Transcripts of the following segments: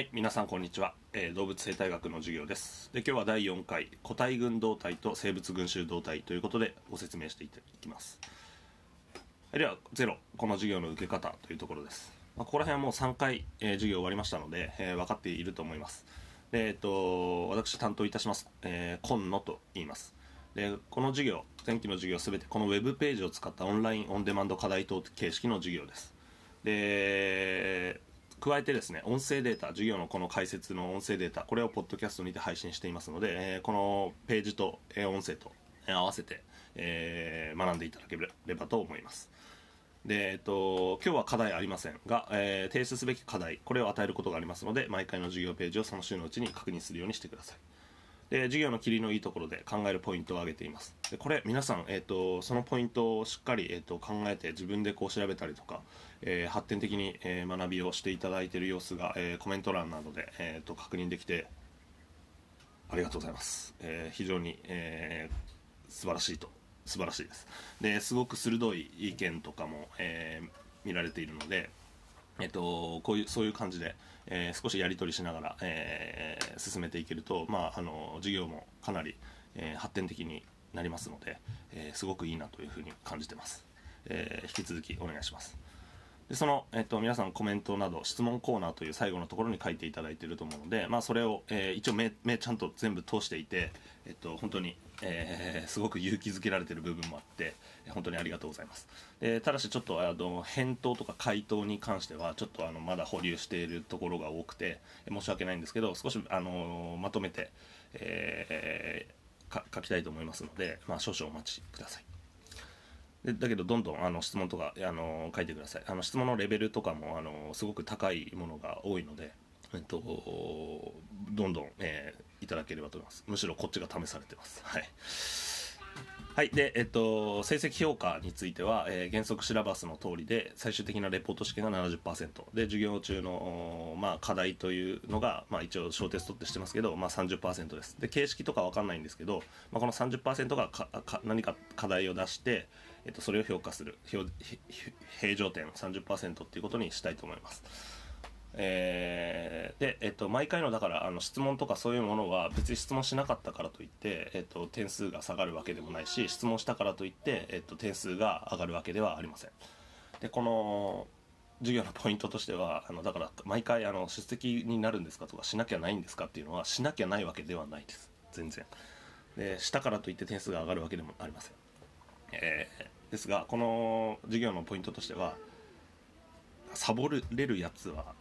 はい、皆さんこんにちは、動物生態学の授業です。で、今日は第4回個体群動態と生物群衆動態ということでご説明していきます。はい、では0、この授業の受け方というところです。ここら辺はもう3回、授業終わりましたので、分かっていると思います。で、私担当いたします、今野と言います。で、この授業、前期の授業すべてこのウェブページを使ったオンラインオンデマンド課題等形式の授業です。で、加えてですね、音声データ、授業のこの解説の音声データ、これをポッドキャストにて配信していますので、このページと音声と合わせて、学んでいただければと思います。で、今日は課題ありませんが、提出すべき課題、これを与えることがありますので、毎回の授業ページをその週のうちに確認するようにしてください。で、授業の切りのいいところで考えるポイントを挙げています。で、これ皆さん、そのポイントをしっかり、考えて自分でこう調べたりとか、発展的に、学びをしていただいている様子が、コメント欄などで、確認できてありがとうございます。非常に、素晴らしいです。で、すごく鋭い意見とかも、見られているので、そういう感じで、少しやり取りしながら、進めていけると、授業もかなり、発展的になりますので、すごくいいなというふうに感じてます。引き続きお願いします。で、その、皆さんコメントなど質問コーナーという最後のところに書いていただいていると思うので、それを、一応目ちゃんと全部通していて、本当に、すごく勇気づけられている部分もあって本当にありがとうございます。ただしちょっと返答とか回答に関してはちょっとまだ保留しているところが多くて申し訳ないんですけど、少しまとめて、書きたいと思いますので、少々お待ちください。で、だけどどんどん質問とか書いてください。質問のレベルとかもすごく高いものが多いので、どんどん、いただければと思います。むしろこっちが試されてます。はい。はい、で、成績評価については、原則シラバスの通りで、最終的なレポート試験が 70%。で、授業中の、課題というのが、一応小テストってしてますけど、30% です。で、形式とかわかんないんですけど、この 30% が何か課題を出して、それを評価する。平常点 30% っていうことにしたいと思います。で、毎回のだから質問とかそういうものは別に質問しなかったからといって、点数が下がるわけでもないし、質問したからといって、点数が上がるわけではありません。で、この授業のポイントとしてはだから毎回出席になるんですかとかしなきゃないんですかっていうのはしなきゃないわけではないです。全然でしたからといって点数が上がるわけでもありません。ですがこの授業のポイントとしては、サボりたいやつは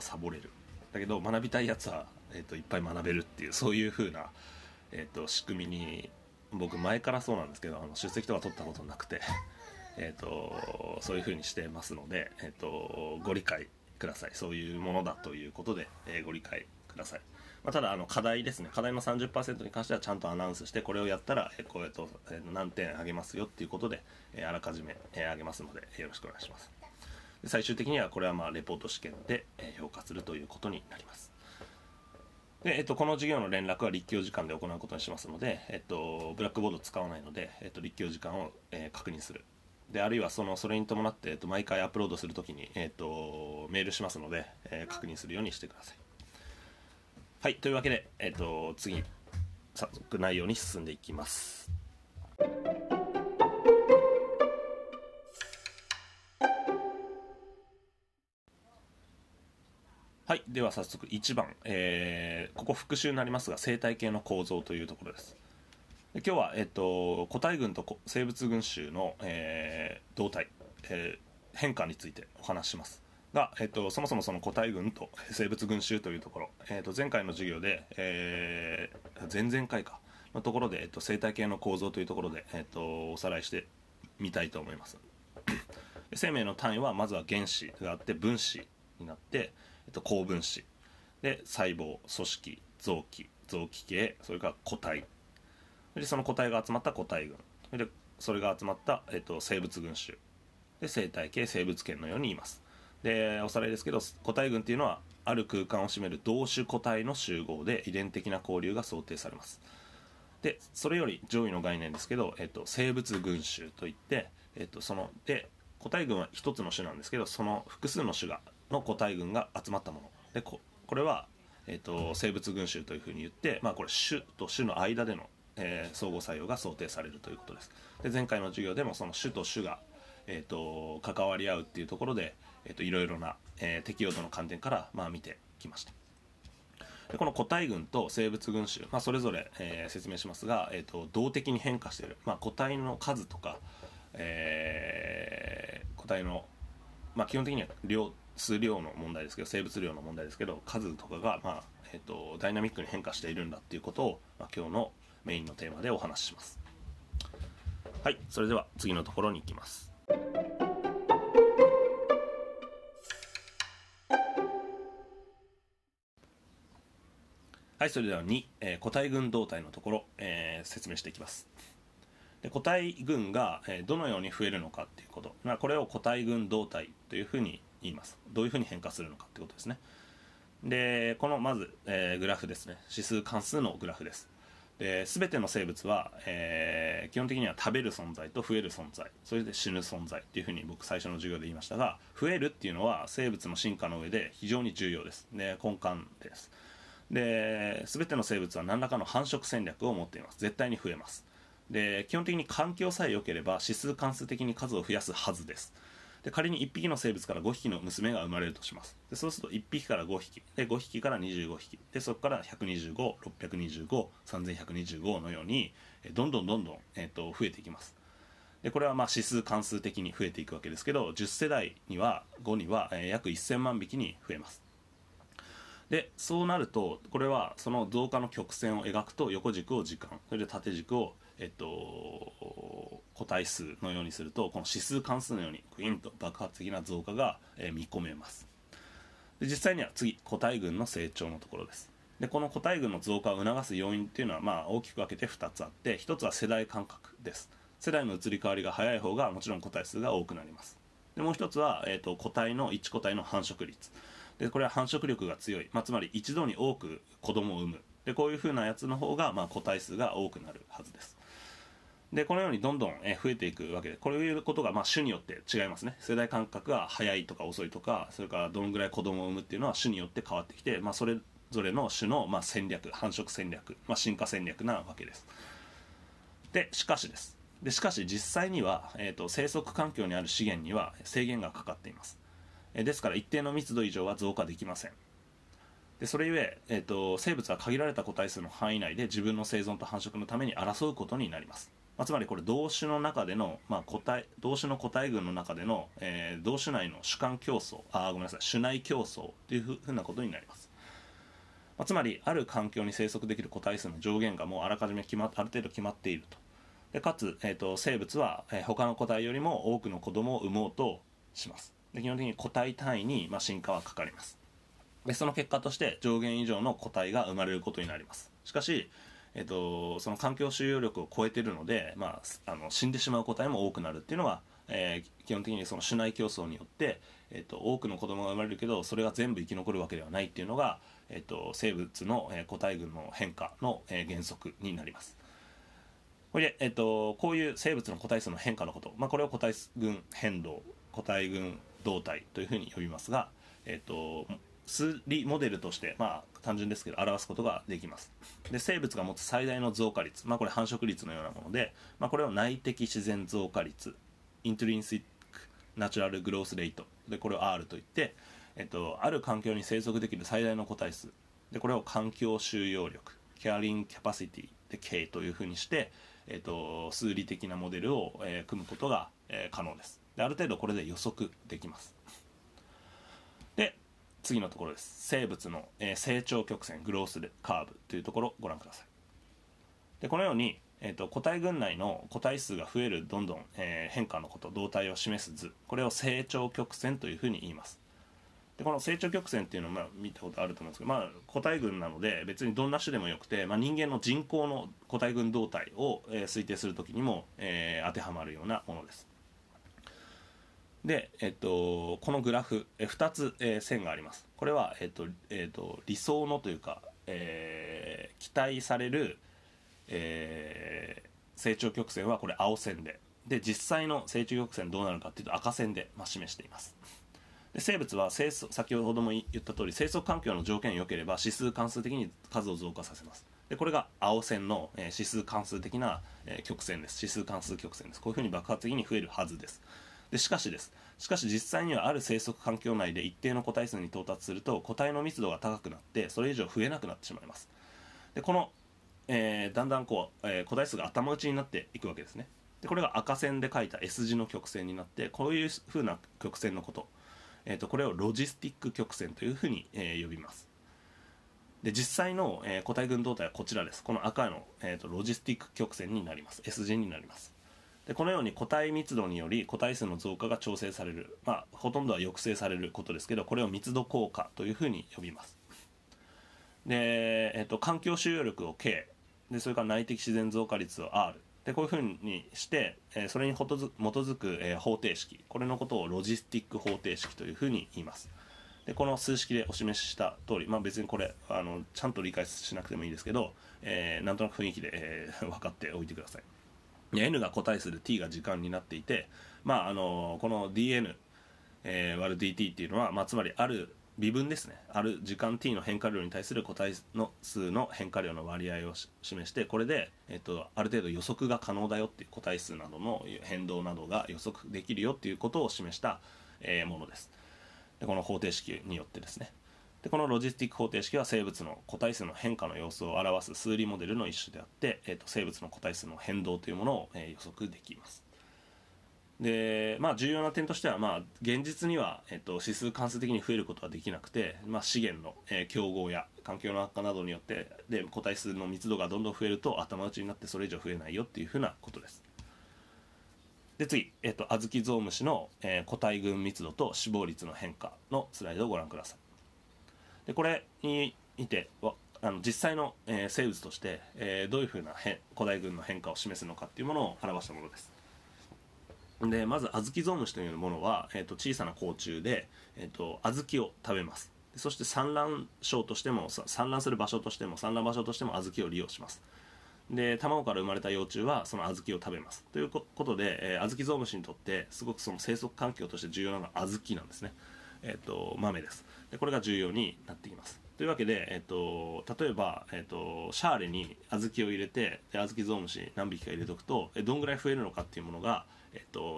サボれる。だけど学びたいやつは、いっぱい学べるっていう、そういう風な、仕組みに僕前からそうなんですけど出席とか取ったことなくてそういう風にしてますので、ご理解ください。そういうものだということで、ご理解ください。ただ課題ですね、課題の 30% に関してはちゃんとアナウンスして、これをやったら何点あげますよっていうことで、あらかじめあげますのでよろしくお願いします。最終的にはこれはレポート試験で評価するということになります。で、この授業の連絡は立教時間で行うことにしますので、ブラックボード使わないので、立教時間を確認する。で、あるいはそれに伴って毎回アップロードするときにメールしますので確認するようにしてください。はい、というわけで次早速内容に進んでいきます。はい、では早速1番、ここ復習になりますが、生態系の構造というところです。で、今日は、個体群と生物群衆の、動態、変化についてお話ししますが、そもそもその個体群と生物群衆というところ、前回の授業で、前々回かのところで、生態系の構造というところで、おさらいしてみたいと思います。生命の単位はまずは原子があって分子になって高分子で細胞、組織、臓器系、それから個体で、その個体が集まった個体群で、それが集まった、生物群衆で生態系、生物圏のように言います。で、おさらいですけど、個体群っていうのはある空間を占める同種個体の集合で遺伝的な交流が想定されます。で、それより上位の概念ですけど、生物群衆といって、個体群は一つの種なんですけど、その複数の種の個体群が集まったもので、ここれは、生物群衆というふうに言って、これ種と種の間での、相互作用が想定されるということです。で、前回の授業でもその種と種が、関わり合うっていうところで、いろいろな、適応度の観点から、見てきました。で、この個体群と生物群衆、それぞれ、説明しますが、動的に変化している、個体の数とか、個体の、基本的には数量の問題ですけど、生物量の問題ですけど、数とかが、ダイナミックに変化しているんだっていうことを、今日のメインのテーマでお話しします。はい、それでは次のところに行きます。はい、それでは2、個体群動態のところ、説明していきます。で、個体群がどのように増えるのかっていうこと、これを個体群動態というふうに言います。どういうふうに変化するのかってことですね。で、このまず、グラフですね。指数関数のグラフです。で、全ての生物は、基本的には食べる存在と増える存在、それで死ぬ存在っていうふうに僕最初の授業で言いましたが、増えるっていうのは生物の進化の上で非常に重要です。で、根幹です。で、全ての生物は何らかの繁殖戦略を持っています。絶対に増えます。で、基本的に環境さえ良ければ指数関数的に数を増やすはずです。で、仮に1匹の生物から5匹の娘が生まれるとします。で、そうすると1匹から5匹で、5匹から25匹で、そこから125、625、3125のようにどんどん、増えていきます。で、これは指数関数的に増えていくわけですけど、10世代には後には約1000万匹に増えます。で、そうなるとこれはその増加の曲線を描くと、横軸を時間、それで縦軸を個体数のようにすると、この指数関数のようにクイーンと爆発的な増加が、見込めます。で、実際には次、個体群の成長のところです。で、この個体群の増加を促す要因っていうのは、大きく分けて2つあって、1つは世代間隔です。世代の移り変わりが早い方がもちろん個体数が多くなります。で、もう1つは、1個体の繁殖率で、これは繁殖力が強い、つまり一度に多く子供を産む、でこういう風なやつの方が、個体数が多くなるはずです。で、このようにどんどん増えていくわけで、こういうことが種によって違いますね。世代間隔が早いとか遅いとか、それからどのぐらい子供を産むっていうのは種によって変わってきて、それぞれの種の戦略、繁殖戦略、進化戦略なわけです。で、しかし実際には、生息環境にある資源には制限がかかっています。ですから一定の密度以上は増加できません。で、それゆえ、生物は限られた個体数の範囲内で自分の生存と繁殖のために争うことになります。つまりこれ同種の個体群の中での、同種内の種内競争というふうなことになります。つまりある環境に生息できる個体数の上限がもうあらかじめある程度決まっていると。でかつ、生物は、他の個体よりも多くの子供を産もうとします。で基本的に個体単位に、進化はかかります。でその結果として上限以上の個体が生まれることになります。しかしその環境収容力を超えているので、死んでしまう個体も多くなるっていうのは、基本的にその種内競争によって、多くの子供が生まれるけどそれが全部生き残るわけではないっていうのが、生物の個体群の変化の原則になります。これで、こういう生物の個体数の変化のこと、これを個体群動態というふうに呼びますが、数理モデルとして、単純ですけど表すことができます。で生物が持つ最大の増加率、これ繁殖率のようなもので、これを内的自然増加率、イントリンシックナチュラルグロースレートで、これを R といって、ある環境に生息できる最大の個体数で、これを環境収容力ケアリングキャパシティで K というふうにして、数理的なモデルを、組むことが、可能です。である程度これで予測できます。で次のところです。生物の成長曲線グロースカーブというところをご覧ください。でこのように、個体群内の個体数が増えるどんどん、変化のこと、動態を示す図、これを成長曲線というふうに言います。でこの成長曲線っていうのは、見たことあると思うんですけど、個体群なので別にどんな種でもよくて、人間の人口の個体群動態を、推定するときにも、当てはまるようなものです。でこのグラフ、2つ、線があります。これは、理想のというか、期待される、成長曲線はこれ青線で、実際の成長曲線どうなるかというと赤線で、示しています。で生物は先ほども言った通り生息環境の条件が良ければ指数関数的に数を増加させます。でこれが青線の指数関数的な曲線です。指数関数曲線です。こういうふうに爆発的に増えるはずです。でしかし実際にはある生息環境内で一定の個体数に到達すると個体の密度が高くなってそれ以上増えなくなってしまいます。でこの、だんだんこう、個体数が頭打ちになっていくわけですね。でこれが赤線で書いた S 字の曲線になってこういうふうな曲線のこと、これをロジスティック曲線というふうに、呼びます。で実際の、個体群動態はこちらです。この赤の、ロジスティック曲線になります。 S 字になります。でこのように個体密度により個体数の増加が調整される、ほとんどは抑制されることですけどこれを密度効果というふうに呼びます。で、環境収容力を K でそれから内的自然増加率を R でこういうふうにして、それに基づく、方程式これのことをロジスティック方程式というふうに言います。でこの数式でお示しした通り、別にこれちゃんと理解しなくてもいいですけど、なんとなく雰囲気で、分かっておいてください。N が個体数で T が時間になっていて、この DN 割る DT っていうのは、つまりある微分ですね。ある時間 T の変化量に対する個体の数の変化量の割合を示して、これで、ある程度予測が可能だよっていう個体数などの変動などが予測できるよっていうことを示した、ものです。でこの方程式によってですね。でこのロジスティック方程式は生物の個体数の変化の様子を表す数理モデルの一種であって、生物の個体数の変動というものを、予測できます。で重要な点としては、現実には、指数関数的に増えることはできなくて、資源の、競合や環境の悪化などによって個体数の密度がどんどん増えると頭打ちになってそれ以上増えないよっていうふうなことです。で次、アズキゾウムシの、個体群密度と死亡率の変化のスライドをご覧ください。でこれにて実際の生物としてどういうふうな個体群の変化を示すのかっていうものを表したものです。でまずアズキゾウムシというものは、小さな甲虫で、小豆を食べます。そして産卵場所としても小豆を利用します。で卵から生まれた幼虫はその小豆を食べますということで、アズキゾウムシにとってすごくその生息環境として重要なのは小豆なんですね。豆です。でこれが重要になってきます。というわけで、例えば、シャーレに小豆を入れて小豆ゾウムシ何匹か入れておくとどんぐらい増えるのかっていうものが、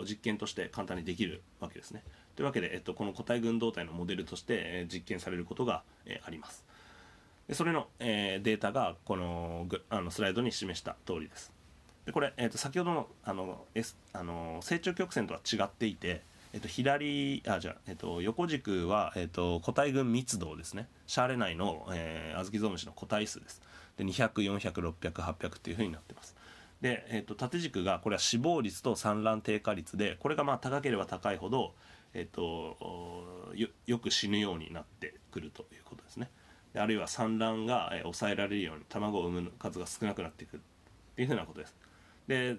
実験として簡単にできるわけですね。というわけで、この個体群動態のモデルとして、実験されることが、あります。でそれの、データがこのスライドに示した通りです。でこれ、先ほどの成長曲線とは違っていて、横軸は、個体群密度ですね。シャーレ内の、アズキゾウムシの個体数です。で200、400、600、800というふうになってます。で、縦軸がこれは死亡率と産卵低下率で、これが高ければ高いほど、よく死ぬようになってくるということですね。であるいは産卵が、抑えられるように卵を産む数が少なくなってくるというふうなことです。で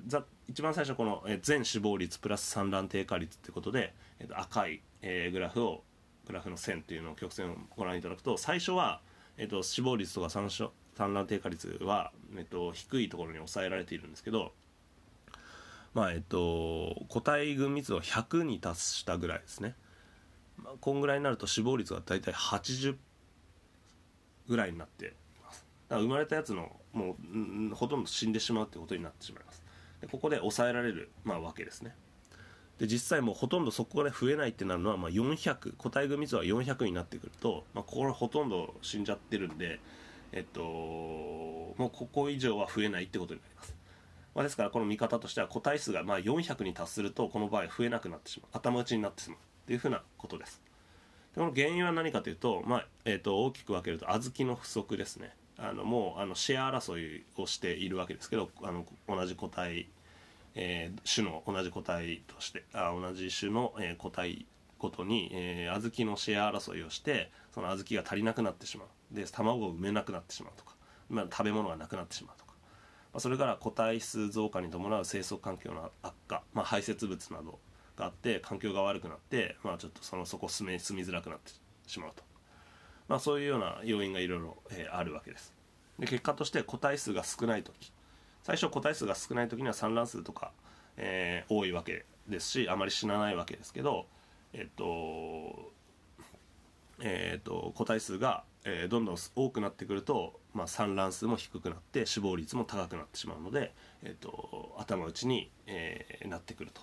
一番最初この全死亡率プラス産卵低下率ということで、赤いグラフの線というのを曲線をご覧いただくと、最初は、死亡率とか産卵低下率は、低いところに抑えられているんですけど、個体群密度が100に達したぐらいですね。こんぐらいになると死亡率が大体80ぐらいになっています。だから生まれたやつのもう、ほとんど死んでしまうということになってしまいます。でここで抑えられる、わけですね。で実際もうほとんどそこで増えないってなるのは、400個体群密度は400になってくると、これほとんど死んじゃってるんで、もうここ以上は増えないってことになります。ですからこの見方としては個体数が400に達するとこの場合増えなくなってしまう、頭打ちになってしまうというふうなことです。でこの原因は何かというと、大きく分けると小豆の不足ですね。シェア争いをしているわけですけど、同じ個体、種の同じ個体として同じ種の、個体ごとに、小豆のシェア争いをして、その小豆が足りなくなってしまう、で卵を産めなくなってしまうとか、食べ物がなくなってしまうとか、それから個体数増加に伴う生息環境の悪化、排泄物などがあって環境が悪くなって、ちょっとそこ住みづらくなってしまうと。そういうような要因がいろいろあるわけです。で結果として個体数が少ない時、最初個体数が少ない時には産卵数とか、多いわけですし、あまり死なないわけですけど、個体数が、どんどん多くなってくると、産卵数も低くなって死亡率も高くなってしまうので、頭打ちに、なってくると。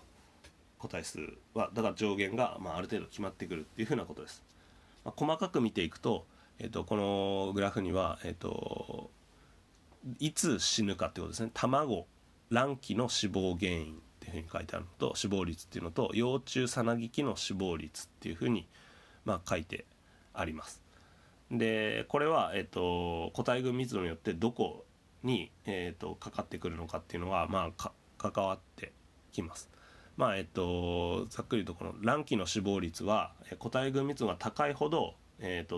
個体数はだから上限が、ある程度決まってくるっていうふうなことです。細かく見ていくと、このグラフには、いつ死ぬかってことですね。卵卵期の死亡原因っていうふうに書いてあるのと、死亡率っていうのと、幼虫さなぎ期の死亡率っていうふうに、書いてあります。でこれは、個体群密度によってどこに、かかってくるのかっていうのは、関わってきます。ざっくりとこの卵期の死亡率は個体群密度が高いほど、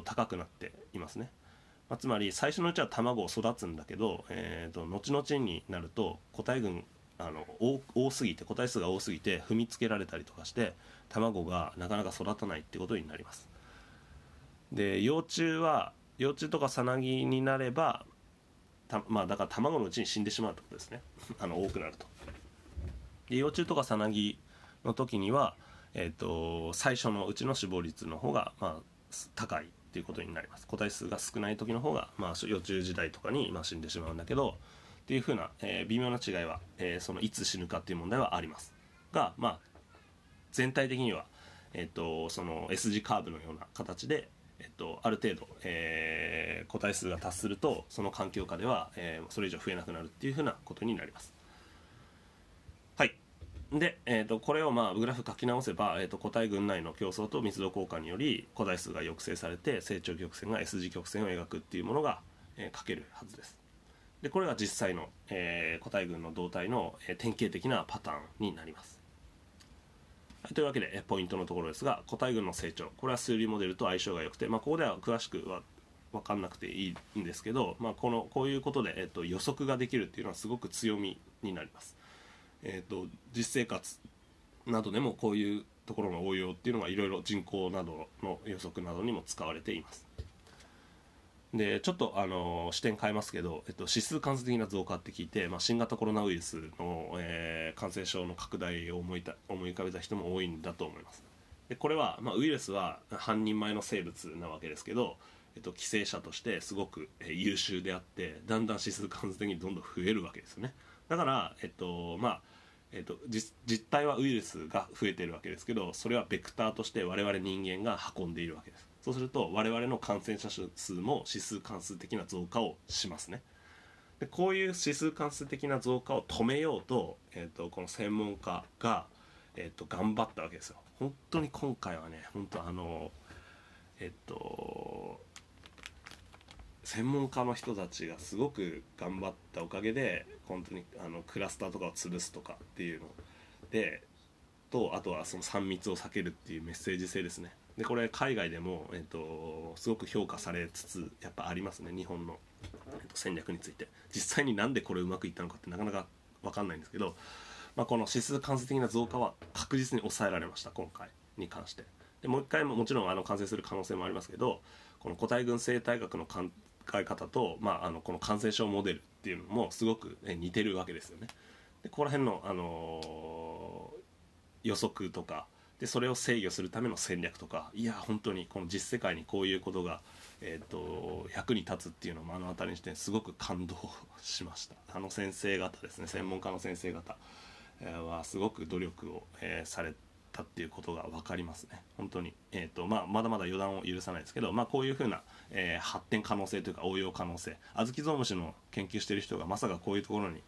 高くなっていますね。つまり最初のうちは卵を育つんだけど、後々になると個体群多すぎて、個体数が多すぎて踏みつけられたりとかして、卵がなかなか育たないってことになります。で幼虫とかさなぎになればだから卵のうちに死んでしまうってことですね。多くなると。で幼虫とかさなぎの時には、最初のうちの死亡率の方が、高いっていうことになります。個体数が少ない時の方が、幼虫時代とかに、死んでしまうんだけどっていうふうな、微妙な違いは、そのいつ死ぬかっていう問題はありますが、全体的には、その S 字カーブのような形で、ある程度、個体数が達するとその環境下では、それ以上増えなくなるっていうふうなことになります。で、これをグラフ書き直せば、個体群内の競争と密度交換により個体数が抑制されて、成長曲線が S 字曲線を描くっていうものが、書けるはずです。でこれが実際の、個体群の動態の、典型的なパターンになります。というわけで、ポイントのところですが、個体群の成長、これは数理モデルと相性が良くて、ここでは詳しくは分かんなくていいんですけど、こういうことで、予測ができるっていうのはすごく強みになります。実生活などでもこういうところの応用っていうのはいろいろ人口などの予測などにも使われています。でちょっと視点変えますけど、指数関数的な増加って聞いて、新型コロナウイルスの、感染症の拡大を思い浮かべた人も多いんだと思います。でこれは、ウイルスは半人前の生物なわけですけど、寄生者としてすごく、優秀であって、だんだん指数関数的にどんどん増えるわけですよね。だから、実態はウイルスが増えているわけですけど、それはベクターとして我々人間が運んでいるわけです。そうすると我々の感染者数も指数関数的な増加をしますね。でこういう指数関数的な増加を止めようと、この専門家が、頑張ったわけですよ。本当に今回はね、専門家の人たちがすごく頑張ったおかげで、本当にクラスターとかを潰すとかっていうので、あとはその3密を避けるっていうメッセージ性ですね。でこれ海外でも、すごく評価されつつやっぱありますね、日本の、戦略について。実際になんでこれうまくいったのかってなかなか分かんないんですけど、この指数関数的な増加は確実に抑えられました、今回に関して。でもう一回もちろん感染する可能性もありますけど、この個体群生態学の考え方と、この感染症モデルっていうのもすごく似てるわけですよね。でここら辺の、予測とかで、それを制御するための戦略とか、本当にこの実世界にこういうことが、役に立つっていうのを目の当たりにしてすごく感動しました。先生方ですね、専門家の先生方はすごく努力を、されたっていうことが分かりますね、本当に。まだまだ予断を許さないですけど、こういうふうな、発展可能性というか応用可能性、アズキゾウムシの研究している人がまさかこういうところに、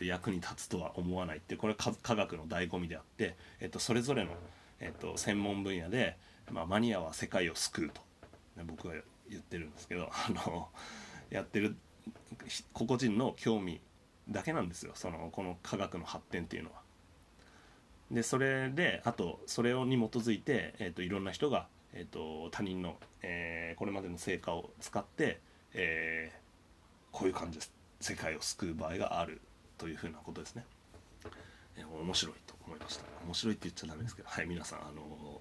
役に立つとは思わないって、これは科学の醍醐味であって、それぞれの、専門分野で、マニアは世界を救うと僕は言ってるんですけど、やってる個々人の興味だけなんですよ、この科学の発展っていうのは。でそれでそれに基づいて、いろんな人が、他人の、これまでの成果を使って、こういう感じです、世界を救う場合があるというふうなことですね。面白いと思いました。面白いって言っちゃダメですけど、皆さん、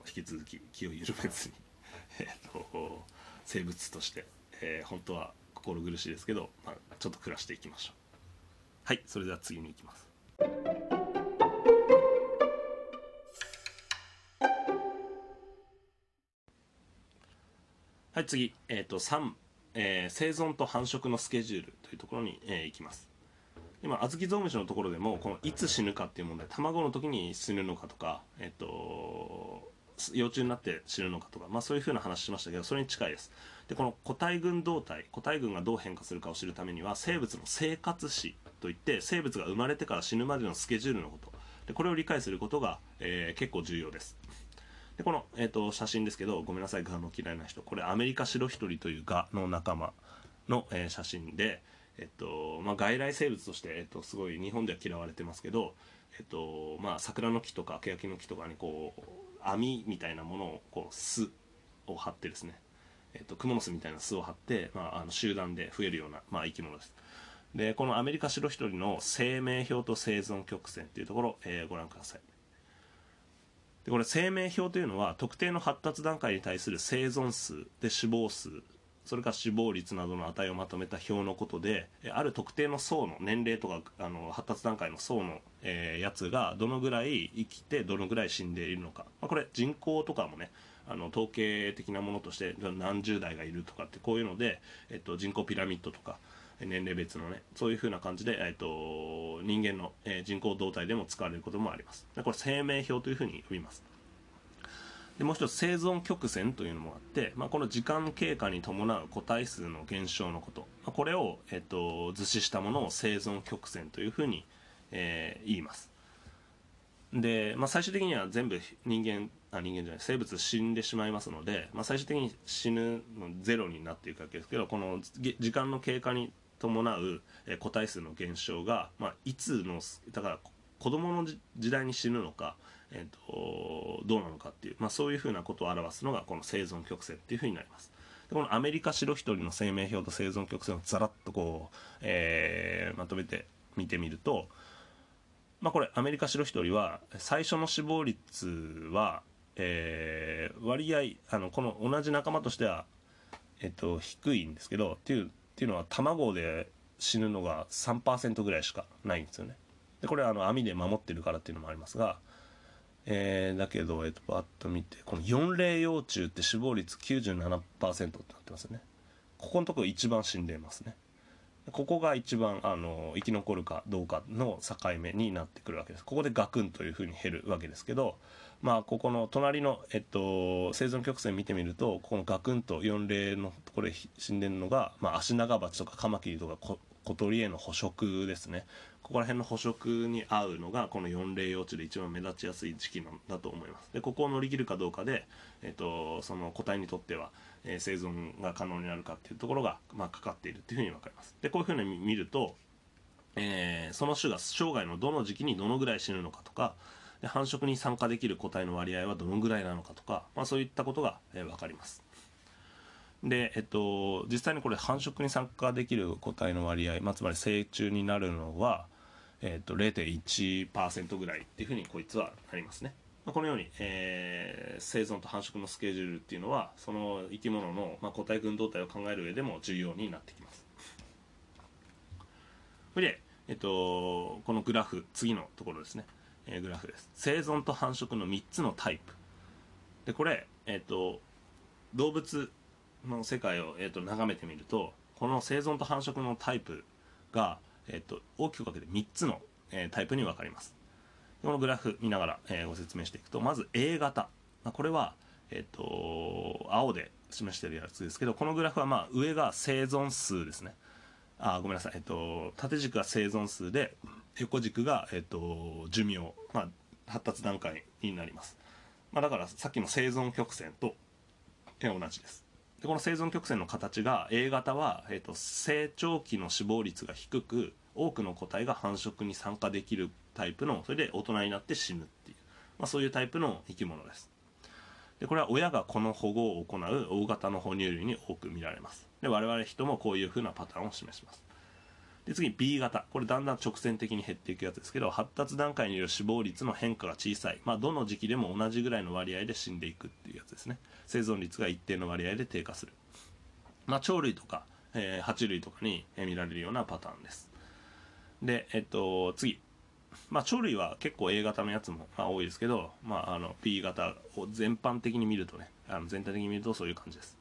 引き続き気を緩めずに生物として、本当は心苦しいですけど、ちょっと暮らしていきましょう。はい、それでは次に行きます。はい、次、3、生存と繁殖のスケジュールというところに、行きます。今、アズキゾウムシのところでも、このいつ死ぬかっていう問題、卵の時に死ぬのかとか、幼虫になって死ぬのかとか、まあ、そういうふうな話しましたけど、それに近いです。で、この個体群動態、個体群がどう変化するかを知るためには、生物の生活史といって、生物が生まれてから死ぬまでのスケジュールのこと、でこれを理解することが、結構重要です。でこの、写真ですけど、ごめんなさい、蛾の嫌いな人、これアメリカシロヒトリという蛾の仲間の、写真で、まあ、外来生物として、すごい日本では嫌われてますけど、まあ、桜の木とか欅の木とかにこう網みたいなものをこう巣を張ってですね、クモの巣みたいな巣を張って、まあ、集団で増えるような、まあ、生き物です。でこのアメリカシロヒトリの生命表と生存曲線というところ、ご覧ください。でこれ生命表というのは特定の発達段階に対する生存数で死亡数、それから死亡率などの値をまとめた表のことで、ある特定の層の年齢とか発達段階の層の、やつがどのぐらい生きてどのぐらい死んでいるのか、まあ、これ人口とかもね統計的なものとして何十代がいるとかってこういうので、人口ピラミッドとか年齢別のねそういう風な感じで、人間の、人口動態でも使われることもあります。でこれ生命表という風に呼びます。でもう一つ生存曲線というのもあって、まあ、この時間経過に伴う個体数の減少のこと、まあ、これを、図示したものを生存曲線という風に、言います。で、まあ、最終的には全部生物死んでしまいますので、まあ、最終的に死ぬのゼロになっていくわけですけど、この時間の経過に伴う個体数の減少が、まあ、いつのだから子供の時代に死ぬのか、どうなのかっていう、まあ、そういうふうなことを表すのがこの生存曲線っていうふうになります。でこのアメリカシロヒトリの生命表と生存曲線をざらっとこう、まとめて見てみると、まあ、これアメリカシロヒトリは最初の死亡率は、割合この同じ仲間としては、低いんですけどっていうのは卵で死ぬのが 3% ぐらいしかないんですよね。でこれは網で守ってるからっていうのもありますが、だけどパッと見てこの四例幼虫って死亡率 97% ってなってますよね。ここのところ一番死んでますね。ここが一番生き残るかどうかの境目になってくるわけです。ここでガクンというふうに減るわけですけど、まあここの隣の、生存曲線見てみると、このガクンと4例のところで死んでるのが、まあ、アシナガバチとかカマキリとか小鳥への捕食ですね。ここら辺の捕食に合うのがこの4例幼虫で一番目立ちやすい時期なんだと思います。でここを乗り切るかどうかで、その個体にとっては、生存が可能になるかっていうところが、まあ、かかっているっていうふうに分かります。でこういうふうに見ると、その種が生涯のどの時期にどのぐらい死ぬのかとかで、繁殖に参加できる個体の割合はどのぐらいなのかとか、まあ、そういったことが、分かります。で実際にこれ繁殖に参加できる個体の割合、まあ、つまり成虫になるのは、0.1% ぐらいっていうふうにこいつはなりますね。まあ、このように、生存と繁殖のスケジュールっていうのはその生き物の、まあ、個体群動態を考える上でも重要になってきます。で、このグラフ次のところですね、グラフです。生存と繁殖の3つのタイプで、これ、動物の世界を、眺めてみると、この生存と繁殖のタイプが、大きく分けて3つの、タイプに分かります。このグラフ見ながら、ご説明していくと、まず A 型、まあ、これは、青で示しているやつですけど、このグラフは、まあ、上が生存数ですね。ごめんなさい、縦軸が生存数で横軸が、寿命、まあ、発達段階になります。まあ、だからさっきの生存曲線と同じです。でこの生存曲線の形が A 型は、成長期の死亡率が低く多くの個体が繁殖に参加できるタイプの、それで大人になって死ぬっていう、まあ、そういうタイプの生き物です。でこれは親がこの保護を行う大型の哺乳類に多く見られます。で我々人もこういうふうなパターンを示します。で次 B 型、これだんだん直線的に減っていくやつですけど、発達段階による死亡率の変化が小さい、まあ、どの時期でも同じぐらいの割合で死んでいくっていうやつですね。生存率が一定の割合で低下する、まあ、鳥類とか、爬虫類とかに見られるようなパターンです。で、次、まあ、鳥類は結構 A 型のやつも、まあ、多いですけど、まあ、P 型を全般的に見るとね、全体的に見るとそういう感じです。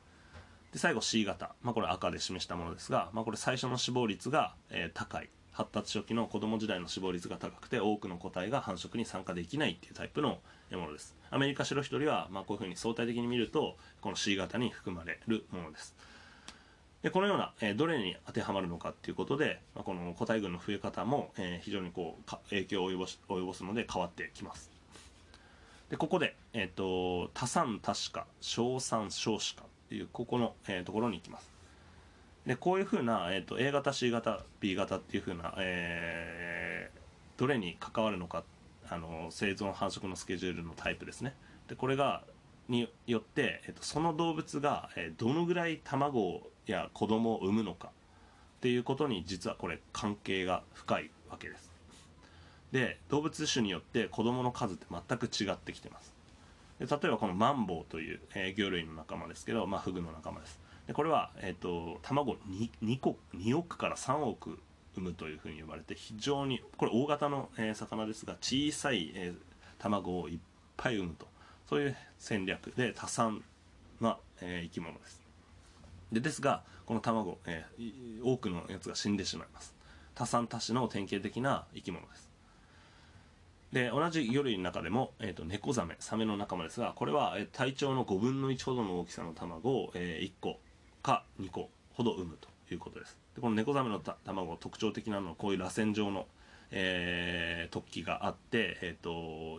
で最後 C 型、これ赤で示したものですが、これ最初の死亡率が、高い、発達初期の子供時代の死亡率が高くて多くの個体が繁殖に参加できないっていうタイプのものです。アメリカシロヒトリは、こういうふうに相対的に見るとこの C 型に含まれるものです。でこのような、どれに当てはまるのかっていうことで、この個体群の増え方も、非常に影響を及ぼすので変わってきます。でここで、多産多死化、少産少死化というここの、ところに行きます。でこういうふうな、A 型 C 型 B 型っていうふうな、どれに関わるのか、生存繁殖のスケジュールのタイプですね。でこれがによって、その動物が、どのぐらい卵や子供を産むのかっていうことに実はこれ関係が深いわけです。で動物種によって子供の数って全く違ってきてます。で例えばこのマンボウという、魚類の仲間ですけど、フグの仲間です。でこれは、卵 2億から3億産むというふうに呼ばれて、非常にこれ大型の、魚ですが小さい、卵をいっぱい産むと、そういう戦略で多産な、生き物です。ですがこの卵、多くのやつが死んでしまいます。多産多死の典型的な生き物です。で同じ魚類の中でも、猫ザメ、サメの仲間ですが、これは、体長の5分の1ほどの大きさの卵を、1個か2個ほど産むということです。でこの猫ザメの卵、特徴的なのはこういう螺旋状の、突起があって、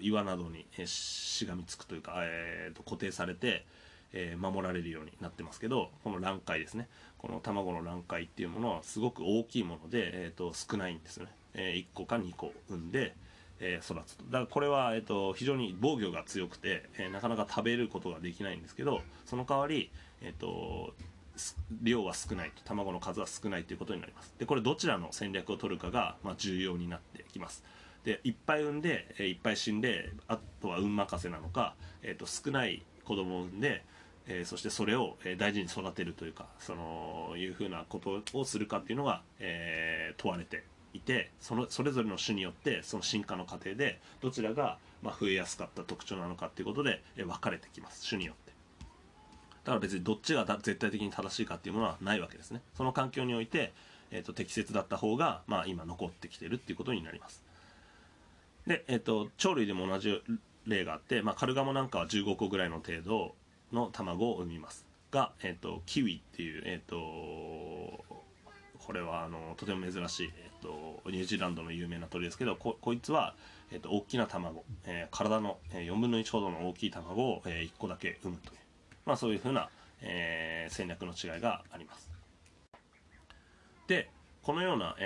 岩などに、しがみつくというか、固定されて、守られるようになってますけど、この卵塊ですね、この卵の卵塊っていうものはすごく大きいもので、少ないんですよね。1個か2個産んで育つと。だからこれは、非常に防御が強くて、なかなか食べることができないんですけど、その代わり、量は少ないと、卵の数は少ないということになります。でこれどちらの戦略を取るかが、重要になってきます。でいっぱい産んで、いっぱい死んで、あとは運任せなのか、少ない子供を産んで、そしてそれを大事に育てるというか、そのいうふうなことをするかっていうのが、問われていて、それぞれの種によってその進化の過程でどちらが増えやすかった特徴なのかっていうことで分かれてきます、種によって。だから別にどっちが絶対的に正しいかっていうものはないわけですね。その環境において、適切だった方が、今残ってきてるっていうことになります。で、鳥類でも同じ例があって、カルガモなんかは15個ぐらいの程度の卵を産みますが、キウイっていう、これはとても珍しい、ニュージーランドの有名な鳥ですけど、こいつは、大きな卵、体の4分の1ほどの大きい卵を、1個だけ産むという、そういうふうな、戦略の違いがあります。でこのような、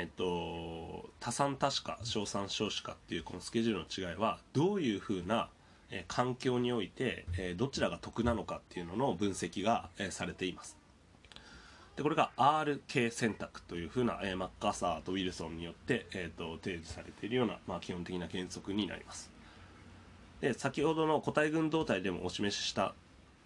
多産多死化、少産少死化っていうこのスケジュールの違いは、どういうふうな環境において、どちらが得なのかっていうのの分析が、されています。でこれが RK 選択というふうな、マッカーサーとウィルソンによって、提示されているような、基本的な原則になります。で先ほどの個体群動態でもお示しした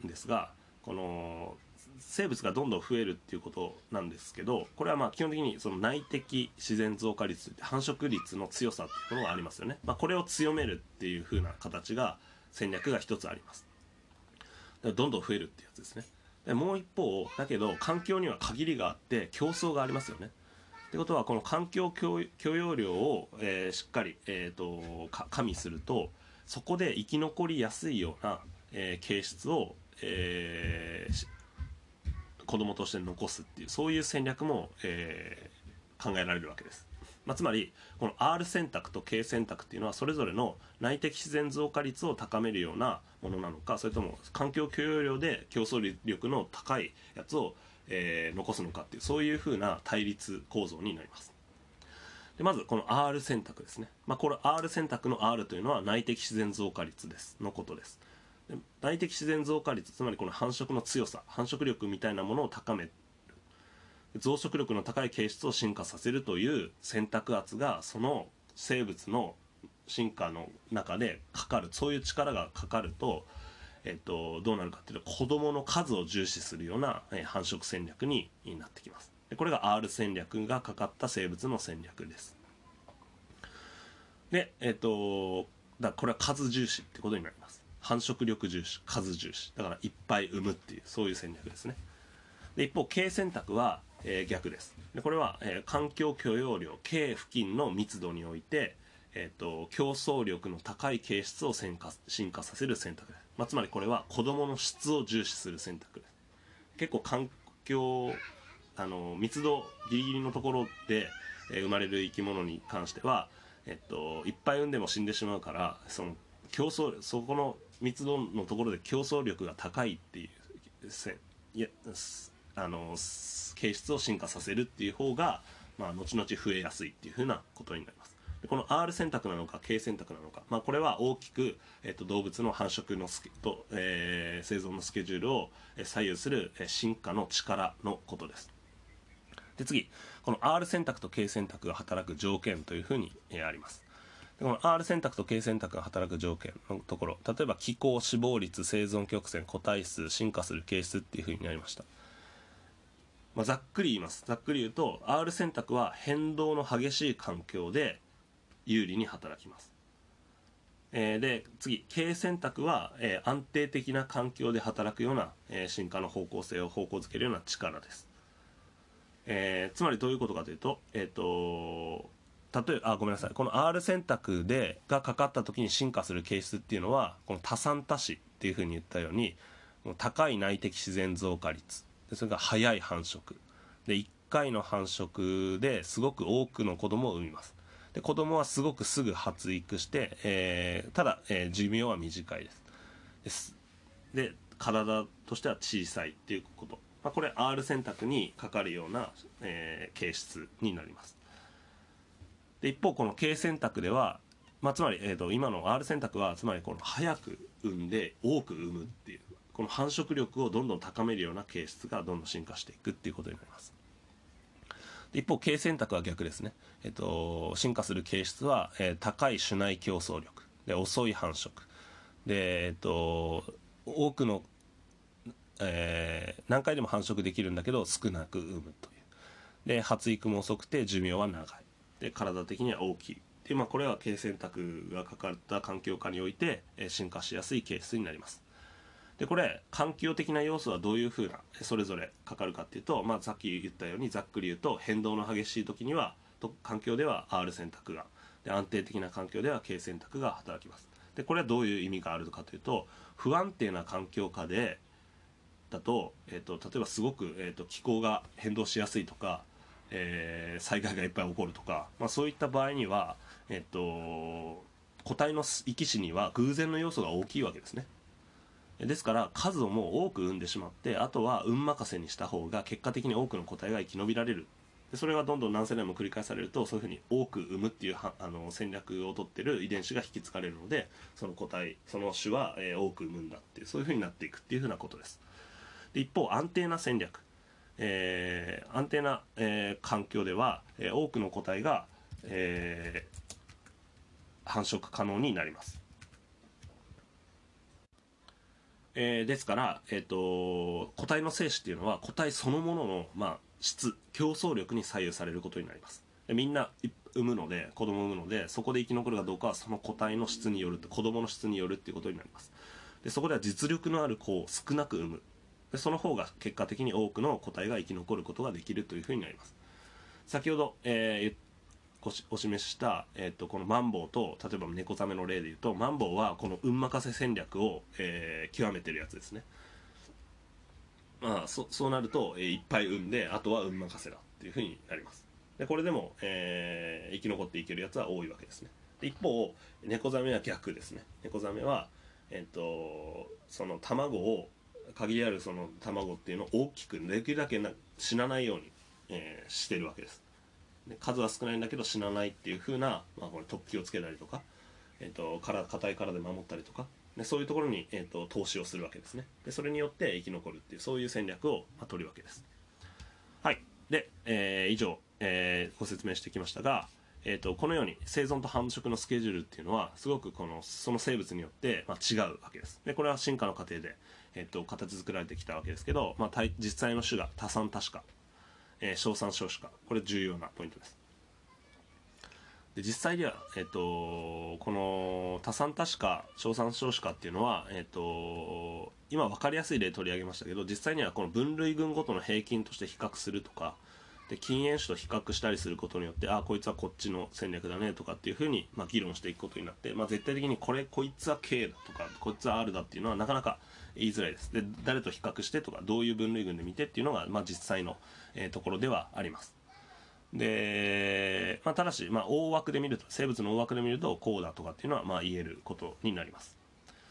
んですが、この生物がどんどん増えるっていうことなんですけど、これは基本的にその内的自然増加率、繁殖率の強さっていうものがありますよね。これを強めるっていうふうな形が、戦略が一つあります。どんどん増えるってやつですね。もう一方だけど、環境には限りがあって競争がありますよね。ってことは、この環境許容量を、しっかり、加味すると、そこで生き残りやすいような、形質を、子供として残すっていう、そういう戦略も、考えられるわけです。つまりこの R 選択と K 選択っていうのは、それぞれの内的自然増加率を高めるようなものなのか、それとも環境許容量で競争力の高いやつを、残すのかっていう、そういうふうな対立構造になります。でまずこの R 選択ですね。これ R 選択の R というのは内的自然増加率ですのことです。で内的自然増加率、つまりこの繁殖の強さ、繁殖力みたいなものを高める、増殖力の高い形質を進化させるという選択圧が、その生物の進化の中でかかる、そういう力がかかると、どうなるかっていうと、子供の数を重視するような繁殖戦略になってきます。これが R 戦略がかかった生物の戦略です。でだこれは数重視ってことになります。繁殖力重視、数重視だからいっぱい産むっていう、そういう戦略ですね。で一方 K 選択は、逆です。でこれは、環境許容量 K 付近の密度において、競争力の高い形質を進化させる選択です。まあ、つまりこれは子どもの質を重視する選択です。結構環境密度ギリギリのところで生まれる生き物に関しては、いっぱい産んでも死んでしまうから、そこの密度のところで競争力が高いっていう形質を進化させるっていう方が、まあ、後々増えやすいっていうふうなことになります。この R 選択なのか K 選択なのか、まあ、これは大きく、動物の繁殖の生存のスケジュールを左右する進化の力のことです。で次、この R 選択と K 選択が働く条件というふうに、あります。でこの R 選択と K 選択が働く条件のところ、例えば気候、死亡率、生存曲線、個体数、進化する形質っていうふうになりました。まあ、ざっくり言うと R 選択は変動の激しい環境で有利に働きます。で次、K 選択は、安定的な環境で働くような、進化の方向性を方向づけるような力です。つまりどういうことかというと、この R 選択がかかった時に進化する形質っていうのは、この多産多死っていうふうに言ったように、高い内的自然増加率、それから早い繁殖で、1回の繁殖ですごく多くの子供を産みます。で子供はすごくすぐ発育して、ただ、寿命は短いです。で体としては小さいっていうこと、まあ、これ R 選択にかかるような、形質になります。で一方この K 選択では、まあ、つまり、今の R 選択はつまりこの早く産んで多く産むっていうこの繁殖力をどんどん高めるような形質がどんどん進化していくっていうことになります。一方 K 選択は逆ですね。進化する形質は、高い種内競争力で遅い繁殖で、多くの、何回でも繁殖できるんだけど少なく産むというで発育も遅くて寿命は長いで体的には大きいで、まあ、これは K 選択がかかった環境下において、進化しやすい形質になります。でこれ環境的な要素はどういうふうなそれぞれかかるかっていうと、まあ、さっき言ったようにざっくり言うと変動の激しい時には環境では R 選択がで安定的な環境では K 選択が働きます。でこれはどういう意味があるかというと不安定な環境下でだと、例えばすごく、気候が変動しやすいとか、災害がいっぱい起こるとか、まあ、そういった場合には、個体の生き死には偶然の要素が大きいわけですね。ですから数をもう多く産んでしまってあとは運任せにした方が結果的に多くの個体が生き延びられる。でそれがどんどん何世代も繰り返されるとそういうふうに多く産むっていう戦略を取ってる遺伝子が引き継がれるのでその種は、多く産むんだっていうそういうふうになっていくっていうふうなことです。で一方安定な戦略、安定な、環境では、多くの個体が、繁殖可能になります。ですから、個体の生死っていうのは個体そのものの、まあ、質競争力に左右されることになります。でみんな子供を産むのでそこで生き残るかどうかはその個体の質による子供の質によるっていうことになります。でそこでは実力のある子を少なく産む。でその方が結果的に多くの個体が生き残ることができるというふうになります。先ほど、お示しした、このマンボウと例えば猫ザメの例でいうとマンボウはこの運任せ戦略を、極めてるやつですね。まあ、そうなると、いっぱい産んであとは運任せだっていうふうになります。でこれでも、生き残っていけるやつは多いわけですね。で一方猫ザメは逆ですね。猫ザメは、その限りあるその卵っていうのを大きくできるだけ死なないように、してるわけです。数は少ないんだけど死なないっていう風な、まあ、これ突起をつけたりとか、硬い殻で守ったりとかでそういうところに、投資をするわけですね。でそれによって生き残るっていうそういう戦略を、まあ、取るわけです。はい、で、以上、ご説明してきましたが、このように生存と繁殖のスケジュールっていうのはすごくその生物によって、まあ、違うわけです。でこれは進化の過程で、形作られてきたわけですけど、まあ、実際の種が多産多種か、少産少種かこれ重要なポイントです。で実際には、この多産多死化少産少子化っていうのは、今分かりやすい例取り上げましたけど、実際にはこの分類群ごとの平均として比較するとかで、近縁種と比較したりすることによって、ああこいつはこっちの戦略だねとかっていうふうに、まあ、議論していくことになって、まあ、絶対的にこいつは K だとかこいつは R だっていうのはなかなか言いづらいです。で誰と比較してとかどういう分類群で見てっていうのが、まあ、実際の、ところではあります。で、まあ、ただし、まあ、大枠で見ると、生物の大枠で見るとこうだとかっていうのはまあ言えることになります。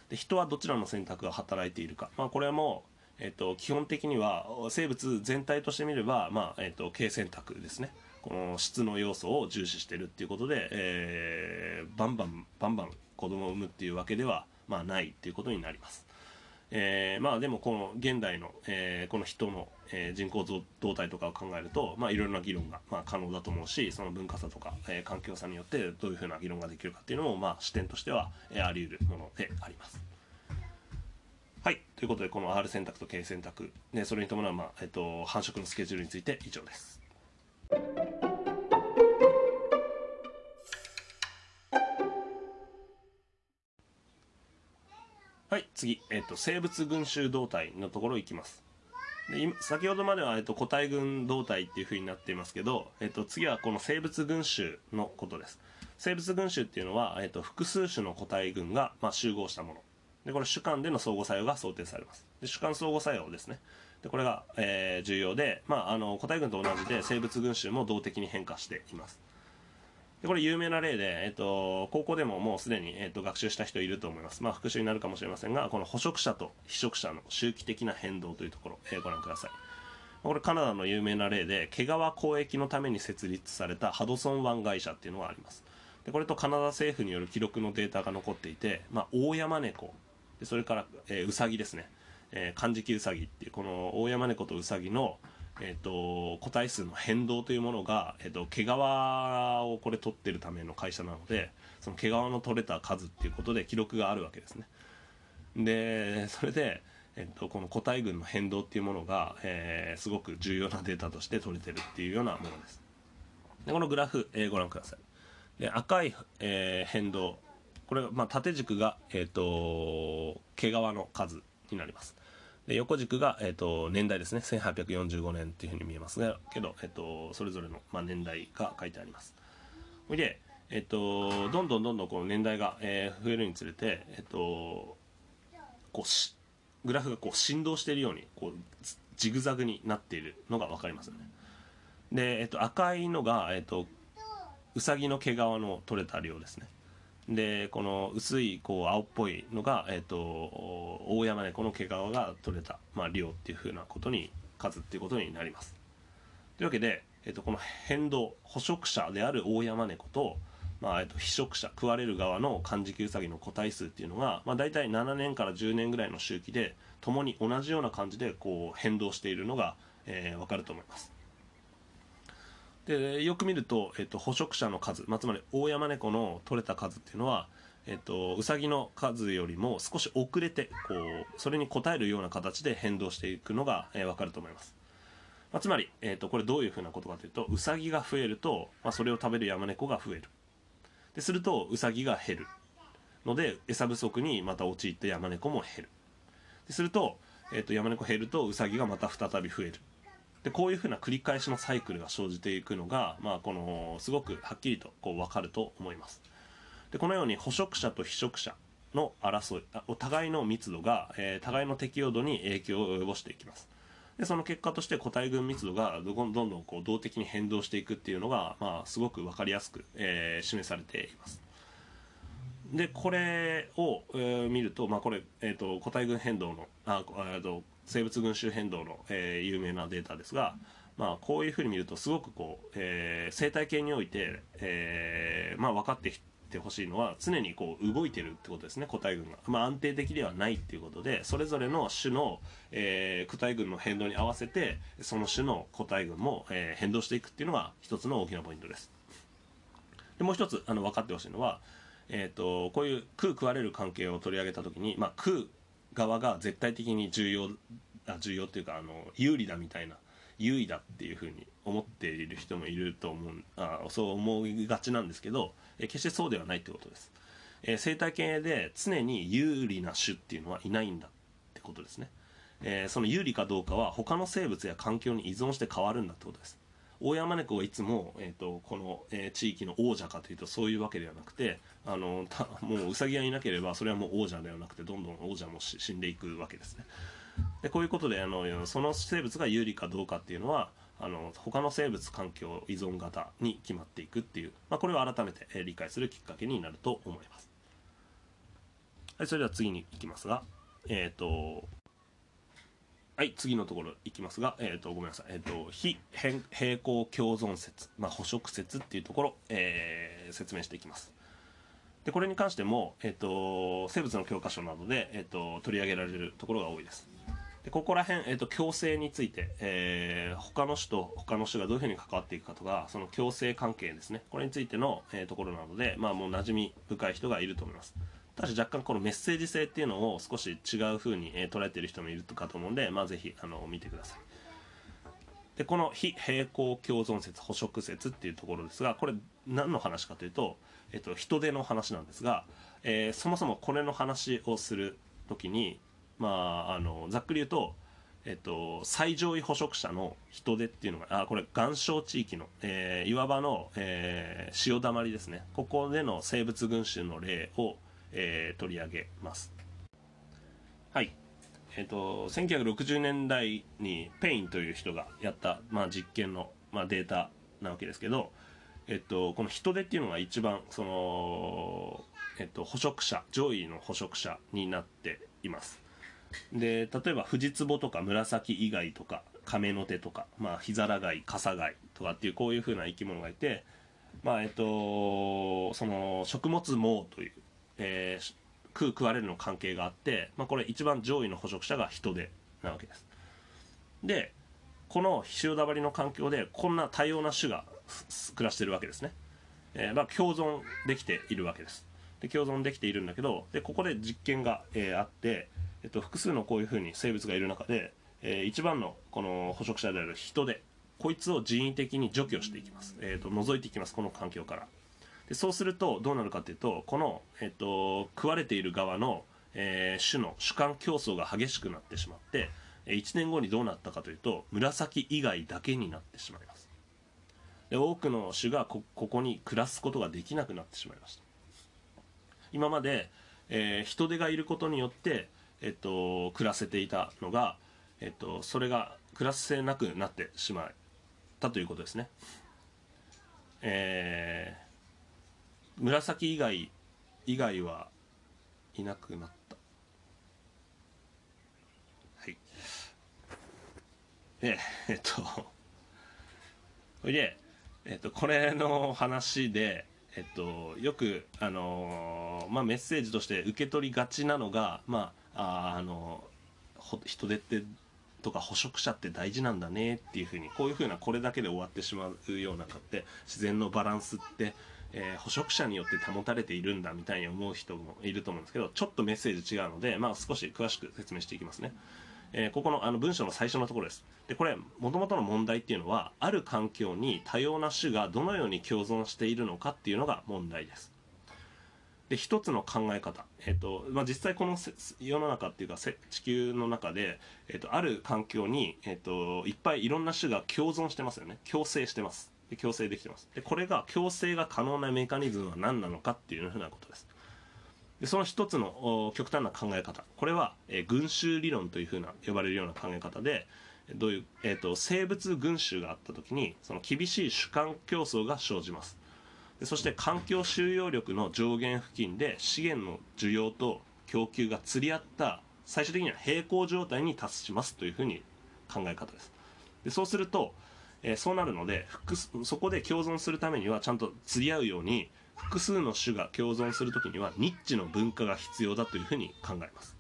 で人はどちらの選択が働いているか、まあ、これはもう基本的には生物全体として見れば、まあK選択ですね。この質の要素を重視してるっていうことで、バンバン子供を産むっていうわけでは、まあ、ないっていうことになります。まあでもこの現代の、この人の、人口動態とかを考えると、まあいろいろな議論が、まあ、可能だと思うし、その文化差とか、環境差によってどういうふうな議論ができるかっていうのも、まあ視点としては、あり得るものであります。はい、ということでこの R 選択と K 選択で、それに伴う、まあ繁殖のスケジュールについて以上です。はい、次、生物群衆動態のところいきます。で先ほどまでは、個体群動態っていうふうになっていますけど、次はこの生物群衆のことです。生物群衆っていうのは、複数種の個体群が、まあ、集合したもので、これ主観での相互作用が想定されます。で主観相互作用ですね。でこれが、重要で、まあ、個体群と同じで生物群衆も動的に変化しています。でこれ有名な例で、高校でももうすでに、学習した人いると思います。まあ、復習になるかもしれませんが、この捕食者と被食者の周期的な変動というところ、ご覧ください。これカナダの有名な例で、毛皮交易のために設立されたハドソン湾会社っていうのがあります。でこれとカナダ政府による記録のデータが残っていて、まあ、大山猫で、それから、ウサギですね、カンジキウサギっていうこの大山猫とウサギの、個体数の変動というものが、毛皮をこれ取ってるための会社なので、その毛皮の取れた数っていうことで記録があるわけですね。でそれで、この個体群の変動っていうものが、すごく重要なデータとして取れてるっていうようなものです。でこのグラフ、ご覧ください。で赤い、変動、これ、まあ、縦軸が、毛皮の数になります。で横軸が、年代ですね。1845年っていうふうに見えますがけど、それぞれの、まあ、年代が書いてあります。で、どんどんこの年代が、増えるにつれて、こうグラフがこう振動しているようにこうジグザグになっているのが分かりますよね。で、赤いのが、ウサギの毛皮の取れた量ですね。でこの薄いこう青っぽいのが、大山猫の毛皮が取れた、まあ、量っていう風なことに数っていうことになります。というわけで、この変動、捕食者である大山猫と、まあ被食者、食われる側のカンジキウサギの個体数っていうのが、まあ、大体7年から10年ぐらいの周期でともに同じような感じでこう変動しているのが、分かると思います。でよく見ると、捕食者の数、まあ、つまり大山猫の取れた数っていうのは、ウサギの数よりも少し遅れてこうそれに応えるような形で変動していくのが、分かると思います。まあ、つまり、これどういうふうなことかというと、ウサギが増えると、まあ、それを食べる山猫が増える。でするとウサギが減るので餌不足にまた陥って山猫も減る。ですると、山猫減るとウサギがまた再び増える。でこういうふうな繰り返しのサイクルが生じていくのが、まあ、このすごくはっきりとこう分かると思います。でこのように捕食者と被食者の争い、お互いの密度が、互いの適応度に影響を及ぼしていきます。でその結果として個体群密度がどんどんこう動的に変動していくっていうのが、まあ、すごく分かりやすく、示されています。でこれを、見ると、まあ、これ、個体群変動の生物群衆変動の、有名なデータですが、まあ、こういうふうに見るとすごくこう、生態系において、まあ、分かってきてほしいのは常にこう動いてるってことですね。個体群が、まあ、安定的ではないっていうことで、それぞれの種の、個体群の変動に合わせてその種の個体群も、変動していくっていうのが一つの大きなポイントです。でもう一つ分かってほしいのは、こういう食われる関係を取り上げた時に、まあ、食う側が絶対的に重要っていうか有利だみたいな優位だっていうふうに思っている人もいると思う、そう思いがちなんですけど、決してそうではないってことです。生態系で常に有利な種っていうのはいないんだってことですね。その有利かどうかは他の生物や環境に依存して変わるんだってことです。オオヤマネコはいつも、この、地域の王者かというとそういうわけではなくて、もうウサギがいなければそれはもう王者ではなくて、どんどん王者も死んでいくわけですね。でこういうことでその生物が有利かどうかっていうのは他の生物環境依存型に決まっていくっていう、これは改めて、理解するきっかけになると思います。はい、それでは次に行きますが、はい、次のところいきますが、ごめんなさい、非平行共存説、捕食説っていうところ、説明していきます。で、これに関しても、生物の教科書などで、取り上げられるところが多いです。で、ここら辺、共生について、他の種と他の種がどういうふうに関わっていくかとか、その共生関係ですね、これについての、ところなので、もう馴染み深い人がいると思います。ただし若干このメッセージ性っていうのを少し違う風に捉えている人もいるかと思うので、ぜひ見てください。で、この非平行共存説、捕食説っていうところですが、これ何の話かというと、人手の話なんですが、そもそもこれの話をするときに、ざっくり言うと、最上位捕食者の人手っていうのが、これ岩礁地域の、岩場の、潮だまりですね。ここでの生物群衆の例を取り上げます。はい。1960年代にペインという人がやった、実験の、データなわけですけど、この人手っていうのが一番その、捕食者、上位の捕食者になっています。で、例えばフジツボとかムラサキイガイとかカメノテとか、ヒザラガイ、カサガイとかっていうこういうふうな生き物がいて、その食物網という食われるの関係があって、これ一番上位の捕食者が人手なわけです。で、この潮だまりの環境でこんな多様な種が暮らしてるわけですね。共存できているわけです。で、共存できているんだけど、でここで実験が、あって、複数のこういうふうに生物がいる中で、一番のこの捕食者である人手、こいつを人為的に除去していきます。除いていきます、この環境から。でそうするとどうなるかというと、この、食われている側の、種間競争が激しくなってしまって、1年後にどうなったかというとムラサキ以外だけになってしまいます。で多くの種が ここに暮らすことができなくなってしまいました。今まで、人手がいることによって、暮らせていたのが、それが暮らせなくなってしまったということですね。紫以外はいなくなった。はい。で、それで、これの話で、よく、メッセージとして受け取りがちなのが、人手ってとか捕食者って大事なんだねっていうふうに、こういうふうなこれだけで終わってしまうようなかって、自然のバランスって、捕食者によって保たれているんだみたいに思う人もいると思うんですけど、ちょっとメッセージ違うので、少し詳しく説明していきますね。ここの、文章の最初のところです。で、これ、もともとの問題っていうのは、ある環境に多様な種がどのように共存しているのかっていうのが問題です。で、一つの考え方。実際この世の中っていうか、地球の中で、ある環境に、いっぱいいろんな種が共存してますよね。共生してます。共生できてます。で、これが共生が可能なメカニズムは何なのかっていうふうなことです。で、その一つの極端な考え方、これは、群衆理論というふうな呼ばれるような考え方で、どういう、生物群衆があった時にその厳しい種間競争が生じます。で、そして環境収容力の上限付近で資源の需要と供給が釣り合った最終的には平衡状態に達しますというふうに考え方です。で、そうすると。そうなるのでそこで共存するためにはちゃんと釣り合うように複数の種が共存するときにはニッチの分化が必要だというふうに考えます。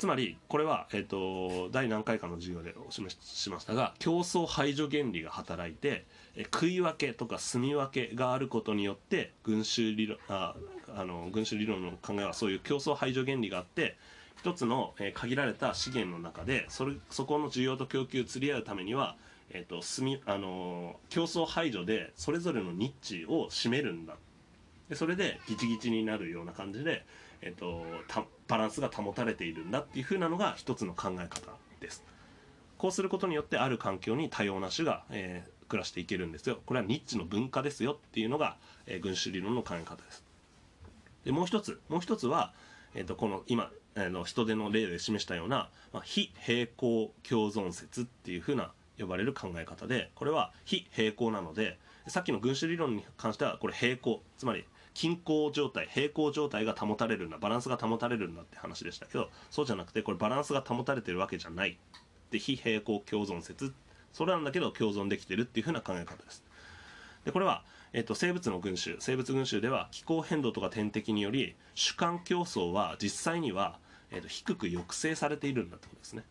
つまりこれは、第何回かの授業でお示ししましたが、競争排除原理が働いて、食い分けとか住み分けがあることによって群衆理論の考えはそういう競争排除原理があって、一つの限られた資源の中でそこの需要と供給を釣り合うためには、競争排除でそれぞれのニッチを占めるんだ。でそれでギチギチになるような感じで、バランスが保たれているんだっていう風なのが一つの考え方です。こうすることによってある環境に多様な種が、暮らしていけるんですよ。これはニッチの分化ですよっていうのが、群衆理論の考え方です。でもう一つは、この今人手の例で示したような、非平行共存説っていう風な呼ばれる考え方で、これは非平行なので、さっきの群衆理論に関してはこれ平行、つまり均衡状態、平行状態が保たれるんだ、バランスが保たれるんだって話でしたけど、そうじゃなくてこれバランスが保たれてるわけじゃないで、非平行共存説、それなんだけど共存できてるっていう風な考え方です。でこれは、生物群衆では気候変動とか天敵により主観競争は実際には、低く抑制されているんだってことですね。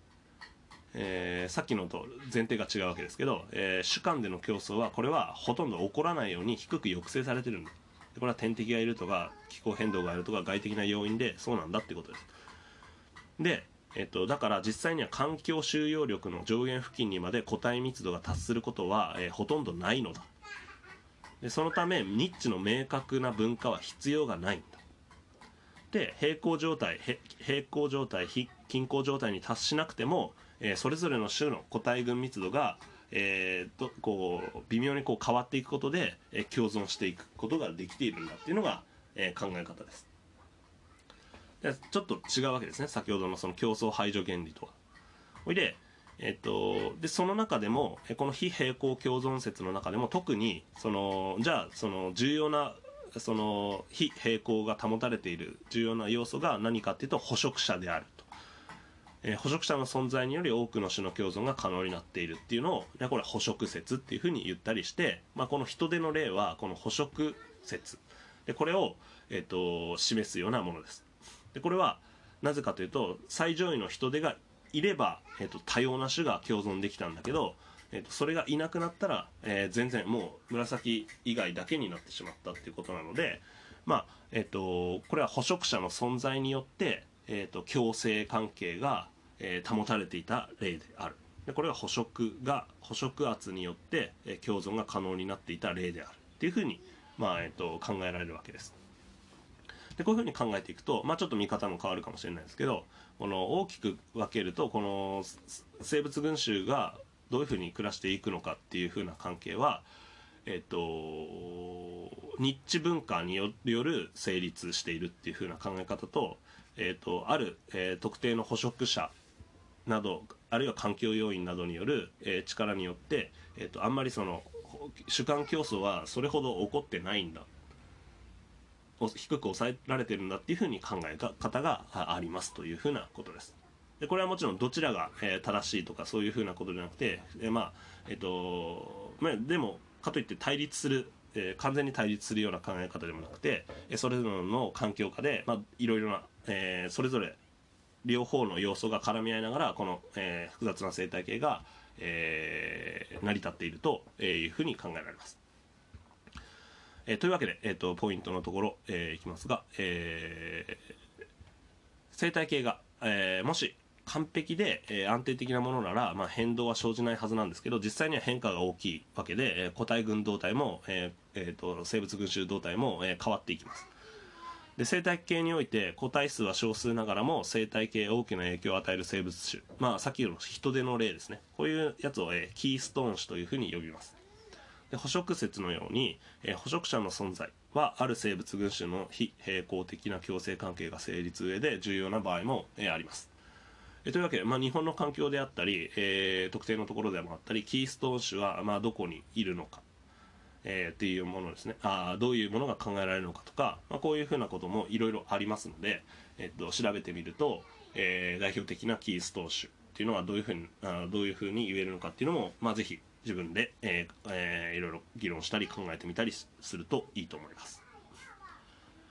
さっきのと前提が違うわけですけど、主観での競争はこれはほとんど起こらないように低く抑制されてるんだ。でこれは天敵がいるとか気候変動があるとか外的な要因でそうなんだってことです。でだから実際には環境収容力の上限付近にまで個体密度が達することは、ほとんどないのだ。でそのためニッチの明確な分化は必要がないんだ。で平行状態均衡状態に達しなくても、それぞれの種の個体群密度が、こう微妙にこう変わっていくことで、共存していくことができているんだっていうのが、考え方です。でちょっと違うわけですね、先ほどのその競争排除原理とは。ほいででその中でもこの非平行共存説の中でも特にじゃあ重要なその非平行が保たれている重要な要素が何かっていうと捕食者であると、捕食者の存在により多くの種の共存が可能になっているっていうのをこれ捕食説っていうふうに言ったりして、この人手の例はこの捕食説でこれを、示すようなものです。でこれはなぜかというと最上位の人手がいれば、多様な種が共存できたんだけど、それがいなくなったら、全然もう紫以外だけになってしまったっていうことなので、これは捕食者の存在によって、共生関係が、保たれていた例である。でこれは捕食圧によって、共存が可能になっていた例であるっていうふうに、考えられるわけです。でこういうふうに考えていくと、ちょっと見方も変わるかもしれないですけど、この大きく分けるとこの生物群衆がどういうふうに暮らしていくのかっていうふうな関係は、ニッチ分化による成立しているっていうふうな考え方と、ある、特定の捕食者などあるいは環境要因などによる、力によって、あんまりその主観競争はそれほど起こってないんだ、低く抑えられてるんだっていうふうに考え方がありますというふうなことです。でこれはもちろんどちらが正しいとかそういうふうなことじゃなくて、でもかといって対立する、完全に対立するような考え方でもなくて、それぞれの環境下でいろいろな、それぞれ両方の要素が絡み合いながらこの、複雑な生態系が、成り立っているというふうに考えられます。というわけで、ポイントのところ、いきますが、生態系が、もし完璧で、安定的なものなら、変動は生じないはずなんですけど、実際には変化が大きいわけで、個体群動態も、生物群衆動態も、変わっていきます。で生態系において個体数は少数ながらも生態系へ大きな影響を与える生物種、さっきの人手の例ですね、こういうやつを、キーストーン種というふうに呼びます。で捕食説のように、捕食者の存在はある生物群種の非平行的な共生関係が成立上で重要な場合も、あります。というわけで、日本の環境であったり、特定のところでもあったり、キーストーン種は、どこにいるのか、っていうものですね。どういうものが考えられるのかとか、こういうふうなこともいろいろありますので、調べてみると、代表的なキーストーン種っていうのはどういうふうに言えるのかっていうのも、ぜひ自分で、いろいろ議論したり考えてみたりするといいと思います。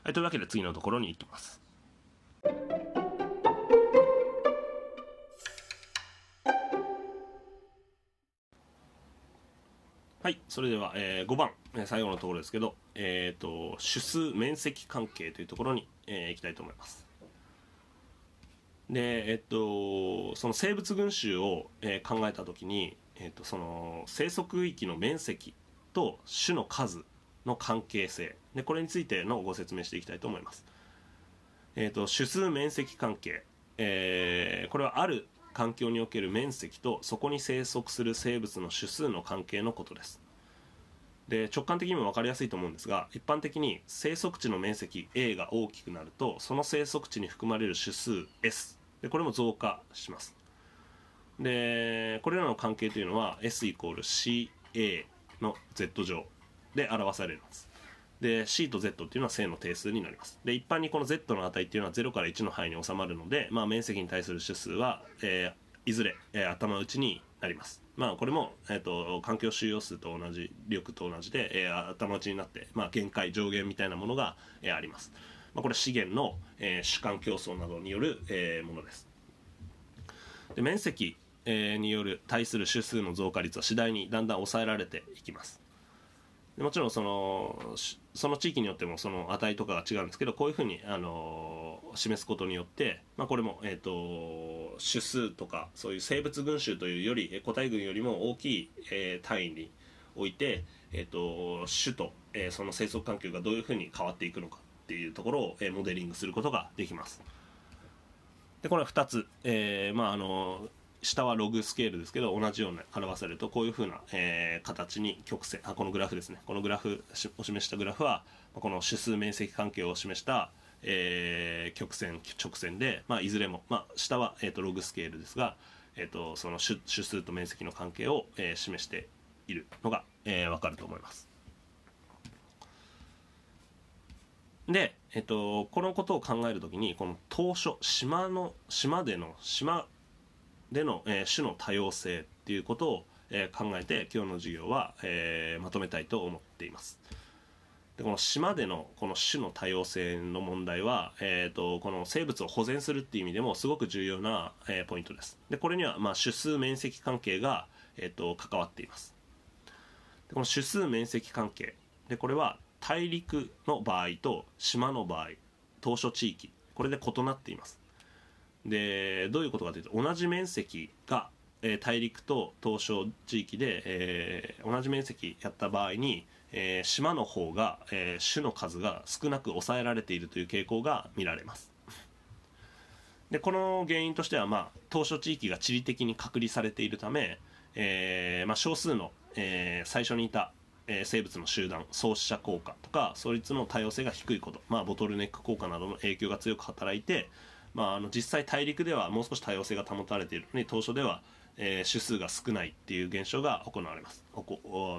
はい、というわけで次のところに行きます。はい、それでは、5番、最後のところですけど、種数面積関係というところに、行きたいと思います。で、その生物群衆を、考えた時に、その生息域の面積と種の数の関係性で、これについてのご説明していきたいと思います。種数面積関係、これはある環境における面積とそこに生息する生物の種数の関係のことです。で、直感的にも分かりやすいと思うんですが、一般的に生息地の面積 A が大きくなると、その生息地に含まれる種数 S で、これも増加します。で、これらの関係というのは S イコール CA の Z 乗で表されます。で、C と Z っていうのは正の定数になります。で、一般にこの Z の値っていうのは0から1の範囲に収まるので、まあ、面積に対する種数は、いずれ、頭打ちになります。まあ、これも、環境収容数と同じ、力と同じで、頭打ちになって、まあ、限界、上限みたいなものが、あります。まあ、これ資源の、主観競争などによる、ものです。で、面積、による対する種数の増加率は次第にだんだん抑えられていきます。で、もちろんその地域によってもその値とかが違うんですけど、こういうふうに、示すことによって、まあ、これも、種数とかそういう生物群衆というより個体群よりも大きい、単位において、種と、その生息環境がどういうふうに変わっていくのかっていうところを、モデリングすることができます。で、これは2つ、下はログスケールですけど、同じように表されるとこういうふうな、形に曲線、このグラフですね、このグラフを示したグラフはこの種数面積関係を示した曲線、直線で、まあ、いずれも、まあ、下は、ログスケールですが、その 種数と面積の関係を、示しているのが、分かると思います。で、このことを考えるときに、この島嶼、島での、種の多様性っていうことを、考えて今日の授業は、まとめたいと思っています。で、この島でのこの種の多様性の問題は、この生物を保全するっていう意味でもすごく重要な、ポイントです。で、これには、まあ、種数面積関係が、関わっています。で、この種数面積関係で、これは大陸の場合と島の場合、島嶼地域、これで異なっています。で、どういうことかというと、同じ面積が、大陸と島嶼地域で、同じ面積やった場合に、島の方が、種の数が少なく抑えられているという傾向が見られます。で、この原因としては、まあ、島嶼地域が地理的に隔離されているため、まあ、少数の、最初にいた、生物の集団創始者効果とかそいつの多様性が低いこと、まあ、ボトルネック効果などの影響が強く働いて、まあ、実際大陸ではもう少し多様性が保たれているのに島嶼では、種数が少ないっていう現象が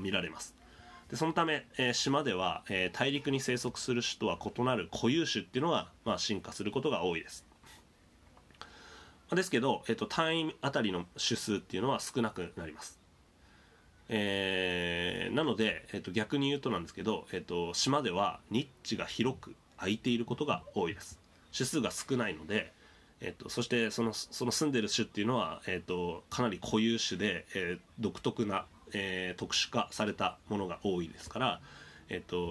見られます。で、そのため、島では、大陸に生息する種とは異なる固有種っていうのが、まあ、進化することが多いです。ですけど、単位あたりの種数っていうのは少なくなります。なので、逆に言うとなんですけど、島ではニッチが広く空いていることが多いです。種数が少ないので、そしてその住んでる種っていうのは、かなり固有種で、独特な特殊化されたものが多いですから、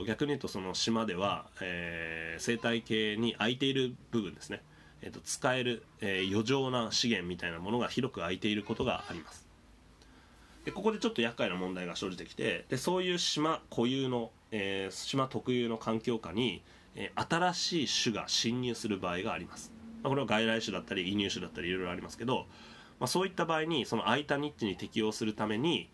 逆に言うとその島では、生態系に空いている部分ですね、使える、余剰な資源みたいなものが広く空いていることがあります。で、ここでちょっと厄介な問題が生じてきて、で、そういう島固有の、島特有の環境下に、新しい種が侵入する場合があります。まあ、これは外来種だったり移入種だったりいろいろありますけど、まあ、そういった場合にその空いたニッチに適応するために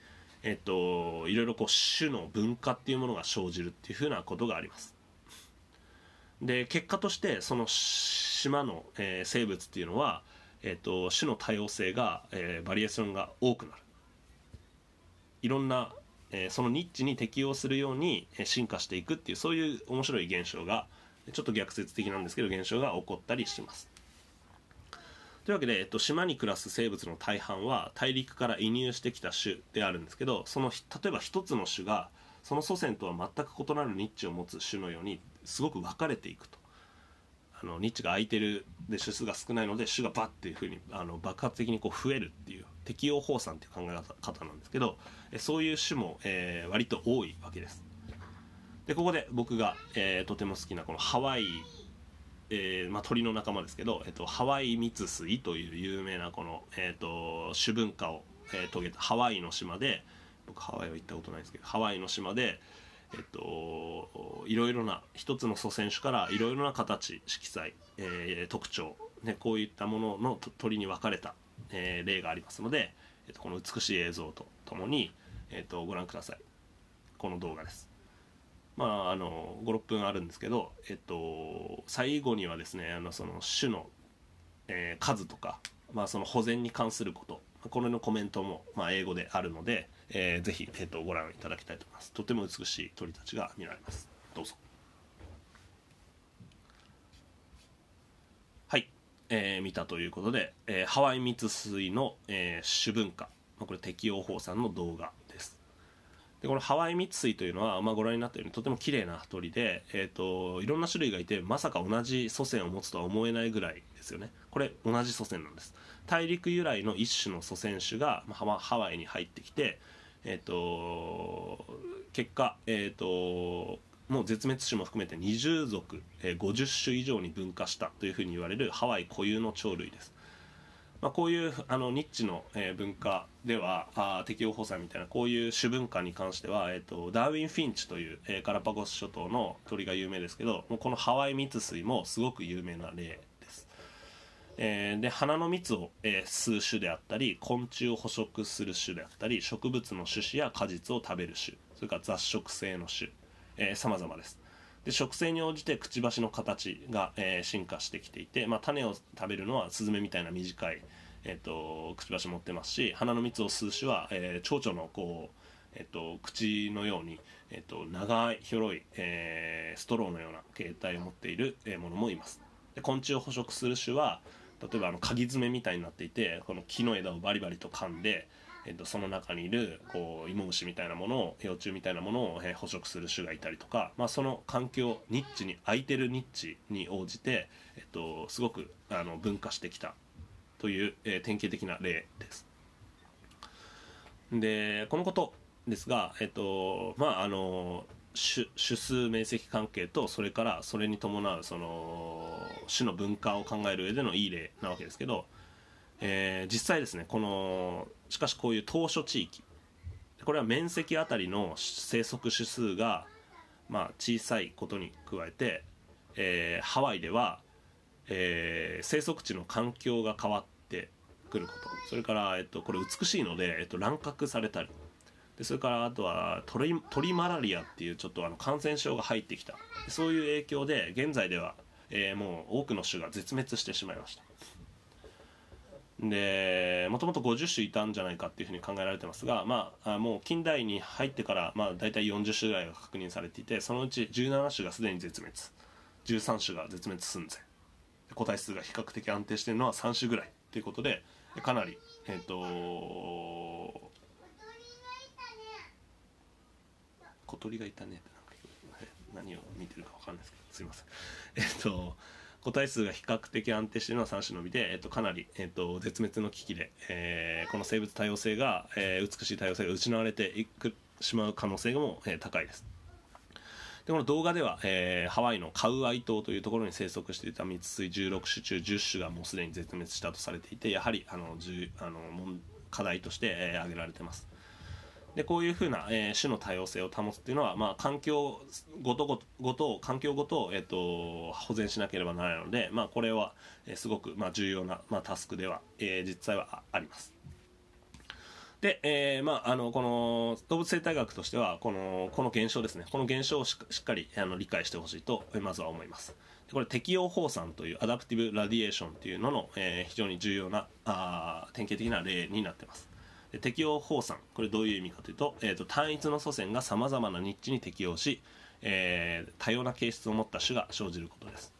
いろいろこう種の分化っていうものが生じるっていうふうなことがあります。で、結果としてその島の、生物っていうのは、種の多様性が、バリエーションが多くなる。いろんな、そのニッチに適応するように進化していくっていう、そういう面白い現象が、ちょっと逆説的なんですけど現象が起こったりします。というわけで、島に暮らす生物の大半は大陸から移入してきた種であるんですけど、例えば一つの種がその祖先とは全く異なるニッチを持つ種のようにすごく分かれていくと、ニッチが空いてるで種数が少ないので種がバッっていうふうに爆発的にこう増えるっていう適応放散っていう考え方なんですけど、そういう種も、割と多いわけです。で、ここで僕が、とても好きなこのハワイまあ、鳥の仲間ですけど、ハワイミツスイという有名なこの、種文化を、遂げたハワイの島で、僕ハワイは行ったことないですけど、ハワイの島で、いろいろな一つの祖先種からいろいろな形、色彩、特徴、ね、こういったものの鳥に分かれた、例がありますので、この美しい映像とともに、ご覧ください。この動画です。まあ、5、6分あるんですけど、最後にはですね、その種の、数とか、まあ、その保全に関すること、これのコメントも、まあ、英語であるので、ぜひ、ご覧いただきたいと思います。とても美しい鳥たちが見られます。どうぞ。はい、見たということで、ハワイミツスイの、種文化、これ適応法さんの動画です。でこのハワイミツスイというのは、まあ、ご覧になったようにとても綺麗な鳥で、いろんな種類がいて、まさか同じ祖先を持つとは思えないぐらいですよね。これ同じ祖先なんです。大陸由来の一種の祖先種が、まあ、ハワイに入ってきて、結果、もう絶滅種も含めて20族、50種以上に分化したというふうに言われるハワイ固有の鳥類です。まあ、こういうニッチの文化では、適応法さみたいなこういう種文化に関しては、ダーウィン・フィンチという、ガラパゴス諸島の鳥が有名ですけど、もうこのハワイミツスイもすごく有名な例です。で花の蜜を、吸う種であったり、昆虫を捕食する種であったり、植物の種子や果実を食べる種、それから雑食性の種、様々です。で食性に応じてくちばしの形が、進化してきていて、まあ、種を食べるのはスズメみたいな短い、くちばし持ってますし、花の蜜を吸う種は、蝶々のこう、口のように、長い広い、ストローのような形態を持っているものもいます。で昆虫を捕食する種は例えば鍵爪みたいになっていて、この木の枝をバリバリと噛んで、その中にいるこうイモムシみたいなものを、幼虫みたいなものを捕食する種がいたりとか、まあ、その環境ニッチに空いてるニッチに応じて、すごく分化してきたという、典型的な例です。でこのことですが、まあ種数面積関係と、それからそれに伴うその種の分化を考える上でのいい例なわけですけど、実際ですね、このしかしこういう島嶼地域、これは面積あたりの生息種数が、まあ、小さいことに加えて、ハワイでは、生息地の環境が変わってくること、それから、これ美しいので、乱獲されたりで、それからあとは鳥マラリアっていうちょっと感染症が入ってきた、そういう影響で現在では、もう多くの種が絶滅してしまいました。でもともと50種いたんじゃないかっていうふうに考えられてますが、まあ、もう近代に入ってから、まあ、大体40種ぐらいが確認されていて、そのうち17種がすでに絶滅、13種が絶滅寸前、個体数が比較的安定しているのは3種ぐらいということで、かなり小鳥がいたねって何を見てるか分かんないですけど、すいません。個体数が比較的安定しているのは3種のみで、かなり、絶滅の危機で、この生物多様性が、美しい多様性が失われていくしまう可能性も、高いです。でこの動画では、ハワイのカウアイ島というところに生息していたミツスイ16種中10種がもうすでに絶滅したとされていて、やはり課題として、挙げられています。でこういうふうな、種の多様性を保つというのは、まあ、環境ごとを、保全しなければならないので、まあ、これは、すごく、まあ、重要な、まあ、タスクでは、実際はあります。で、まあ、この動物生態学としてはこの現象ですね、この現象をしっかり理解してほしいとまずは思います。でこれ適応法産というアダプティブ・ラディエーションというのの、非常に重要な典型的な例になっています。適応法産、これどういう意味かというと、単一の祖先がさまざまなニッチに適応し、多様な形質を持った種が生じることです。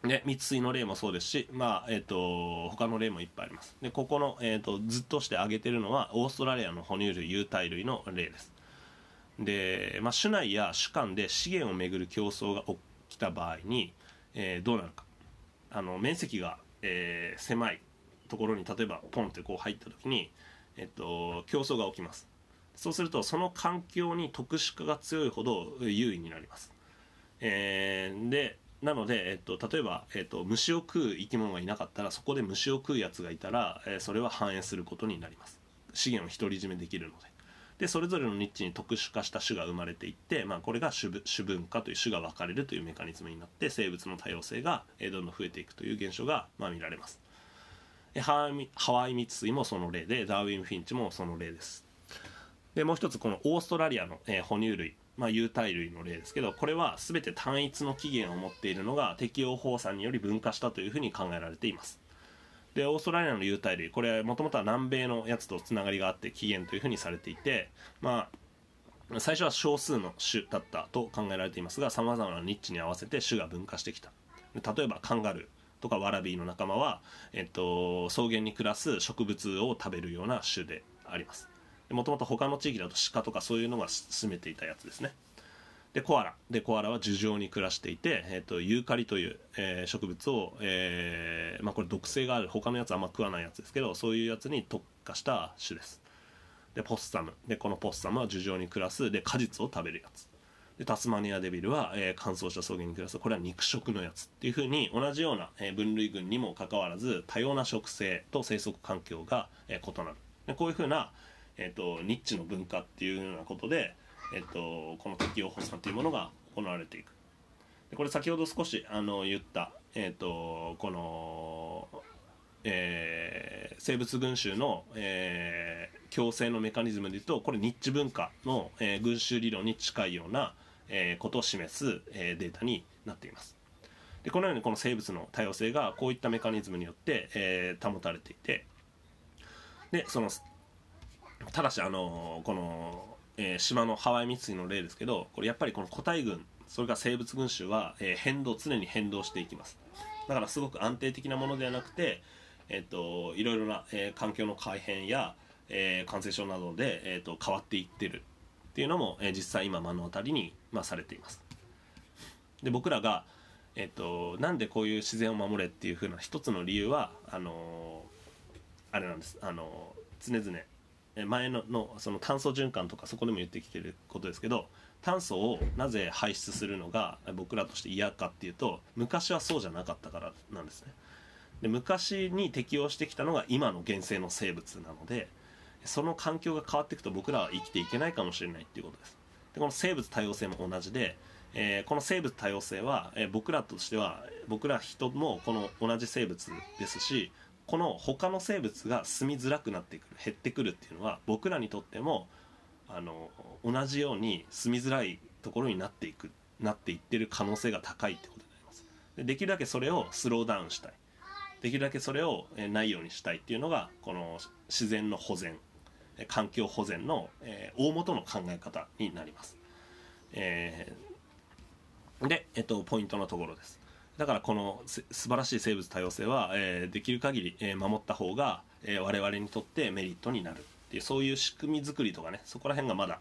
でミツスイの例もそうですし、まあ他の例もいっぱいあります。でここの、ずっとして挙げてるのはオーストラリアの哺乳類有袋類の例です。で、まあ、種内や種間で資源をめぐる競争が起きた場合に、どうなるか、面積が、狭いところに例えばポンってこう入った時に、競争が起きます。そうするとその環境に特殊化が強いほど優位になります。でなので、例えば、虫を食う生き物がいなかったら、そこで虫を食うやつがいたら、それは反映することになります。資源を独り占めできるので。で、それぞれのニッチに特殊化した種が生まれていって、まあ、これが種分化という種が分かれるというメカニズムになって、生物の多様性がどんどん増えていくという現象が、まあ、見られます。ハワイミツスイもその例で、ダーウィン・フィンチもその例です。で、もう一つ、このオーストラリアの哺乳類。まあ、有袋類の例ですけど、これは全て単一の起源を持っているのが適応放散により分化したというふうに考えられています。で、オーストラリアの有袋類、これはもともとは南米のやつとつながりがあって起源というふうにされていて、まあ、最初は少数の種だったと考えられていますが、さまざまなニッチに合わせて種が分化してきた。例えばカンガルーとかワラビーの仲間は、草原に暮らす植物を食べるような種であります。もともと他の地域だと鹿とかそういうのが占めていたやつですね。で、コアラは樹上に暮らしていて、ユーカリという、植物を、まあ、これ毒性がある、他のやつはあんま食わないやつですけど、そういうやつに特化した種です。で、ポッサム、でこのポッサムは樹上に暮らす、で果実を食べるやつで、タスマニアデビルは、乾燥した草原に暮らす、これは肉食のやつっていうふうに、同じような分類群にもかかわらず多様な食性と生息環境が、異なる。で、こういうふうなニッチの文化っていうようなことで、この適応放散というものが行われていく。で、これ先ほど少し言った、この、生物群衆の、共生のメカニズムでいうと、これニッチ文化の、群衆理論に近いような、ことを示す、データになっています。で、このようにこの生物の多様性がこういったメカニズムによって、保たれていて、で、そのただしこの、島のハワイミツスイの例ですけど、これやっぱりこの個体群、それから生物群衆は、常に変動していきます。だからすごく安定的なものではなくて、いろいろな、環境の改変や、感染症などで、変わっていってるっていうのも、実際今目の当たりに、まあ、されています。で、僕らが、なんでこういう自然を守れっていうふうな一つの理由はあれなんです。常々前 その炭素循環とかそこでも言ってきてることですけど、炭素をなぜ排出するのが僕らとして嫌かっていうと、昔はそうじゃなかったからなんですね。で、昔に適応してきたのが今の現生の生物なので、その環境が変わっていくと僕らは生きていけないかもしれないっていうことです。で、この生物多様性も同じで、この生物多様性は、僕らとしては、僕ら人もこの同じ生物ですし、この他の生物が住みづらくなってくる、減ってくるっていうのは、僕らにとっても同じように住みづらいところになっていってる可能性が高いってことになります。できるだけそれをスローダウンしたい、できるだけそれをないようにしたいっていうのが、この自然の保全、環境保全の大元の考え方になります。で、ポイントのところです。だからこの素晴らしい生物多様性は、できる限り、守った方が、我々にとってメリットになるっていう、そういう仕組み作りとかね、そこら辺がまだ、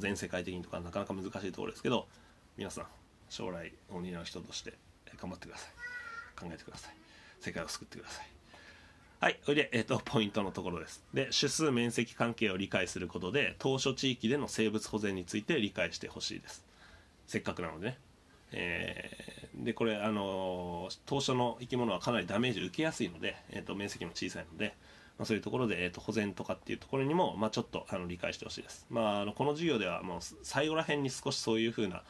全世界的にとかなかなか難しいところですけど、皆さん将来を担う人として頑張ってください。考えてください。世界を救ってください。はい、それで、ポイントのところです。で、種数面積関係を理解することで、島嶼地域での生物保全について理解してほしいです。せっかくなのでね。で、これ島嶼の生き物はかなりダメージ受けやすいので、面積も小さいので、まあ、そういうところで、保全とかっていうところにも、まあ、ちょっと理解してほしいです。まあ、この授業ではもう最後ら辺に少しそういうふうな、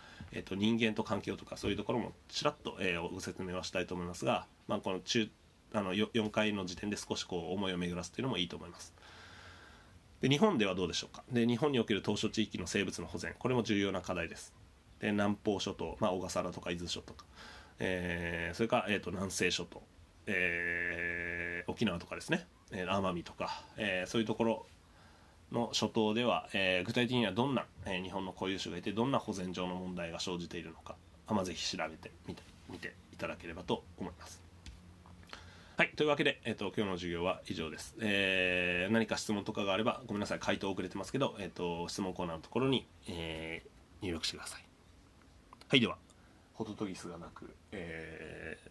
人間と環境とかそういうところもちらっと、ご説明はしたいと思いますが、まあ、この4回の時点で少しこう思いを巡らすというのもいいと思います。で、日本ではどうでしょうか。で、日本における島嶼地域の生物の保全、これも重要な課題です。で、南方諸島、まあ、小笠原とか伊豆諸島とか、それから、南西諸島、沖縄とかですね、奄美とか、そういうところの諸島では、具体的にはどんな、日本の固有種がいて、どんな保全上の問題が生じているのか、ぜひ調べてみていただければと思います。はい、というわけで、今日の授業は以上です。何か質問とかがあればごめんなさい、回答遅れてますけど、質問コーナーのところに、入力してください。はい、ではホトトギスがなく、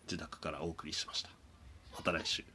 自宅からお送りしました。また来週。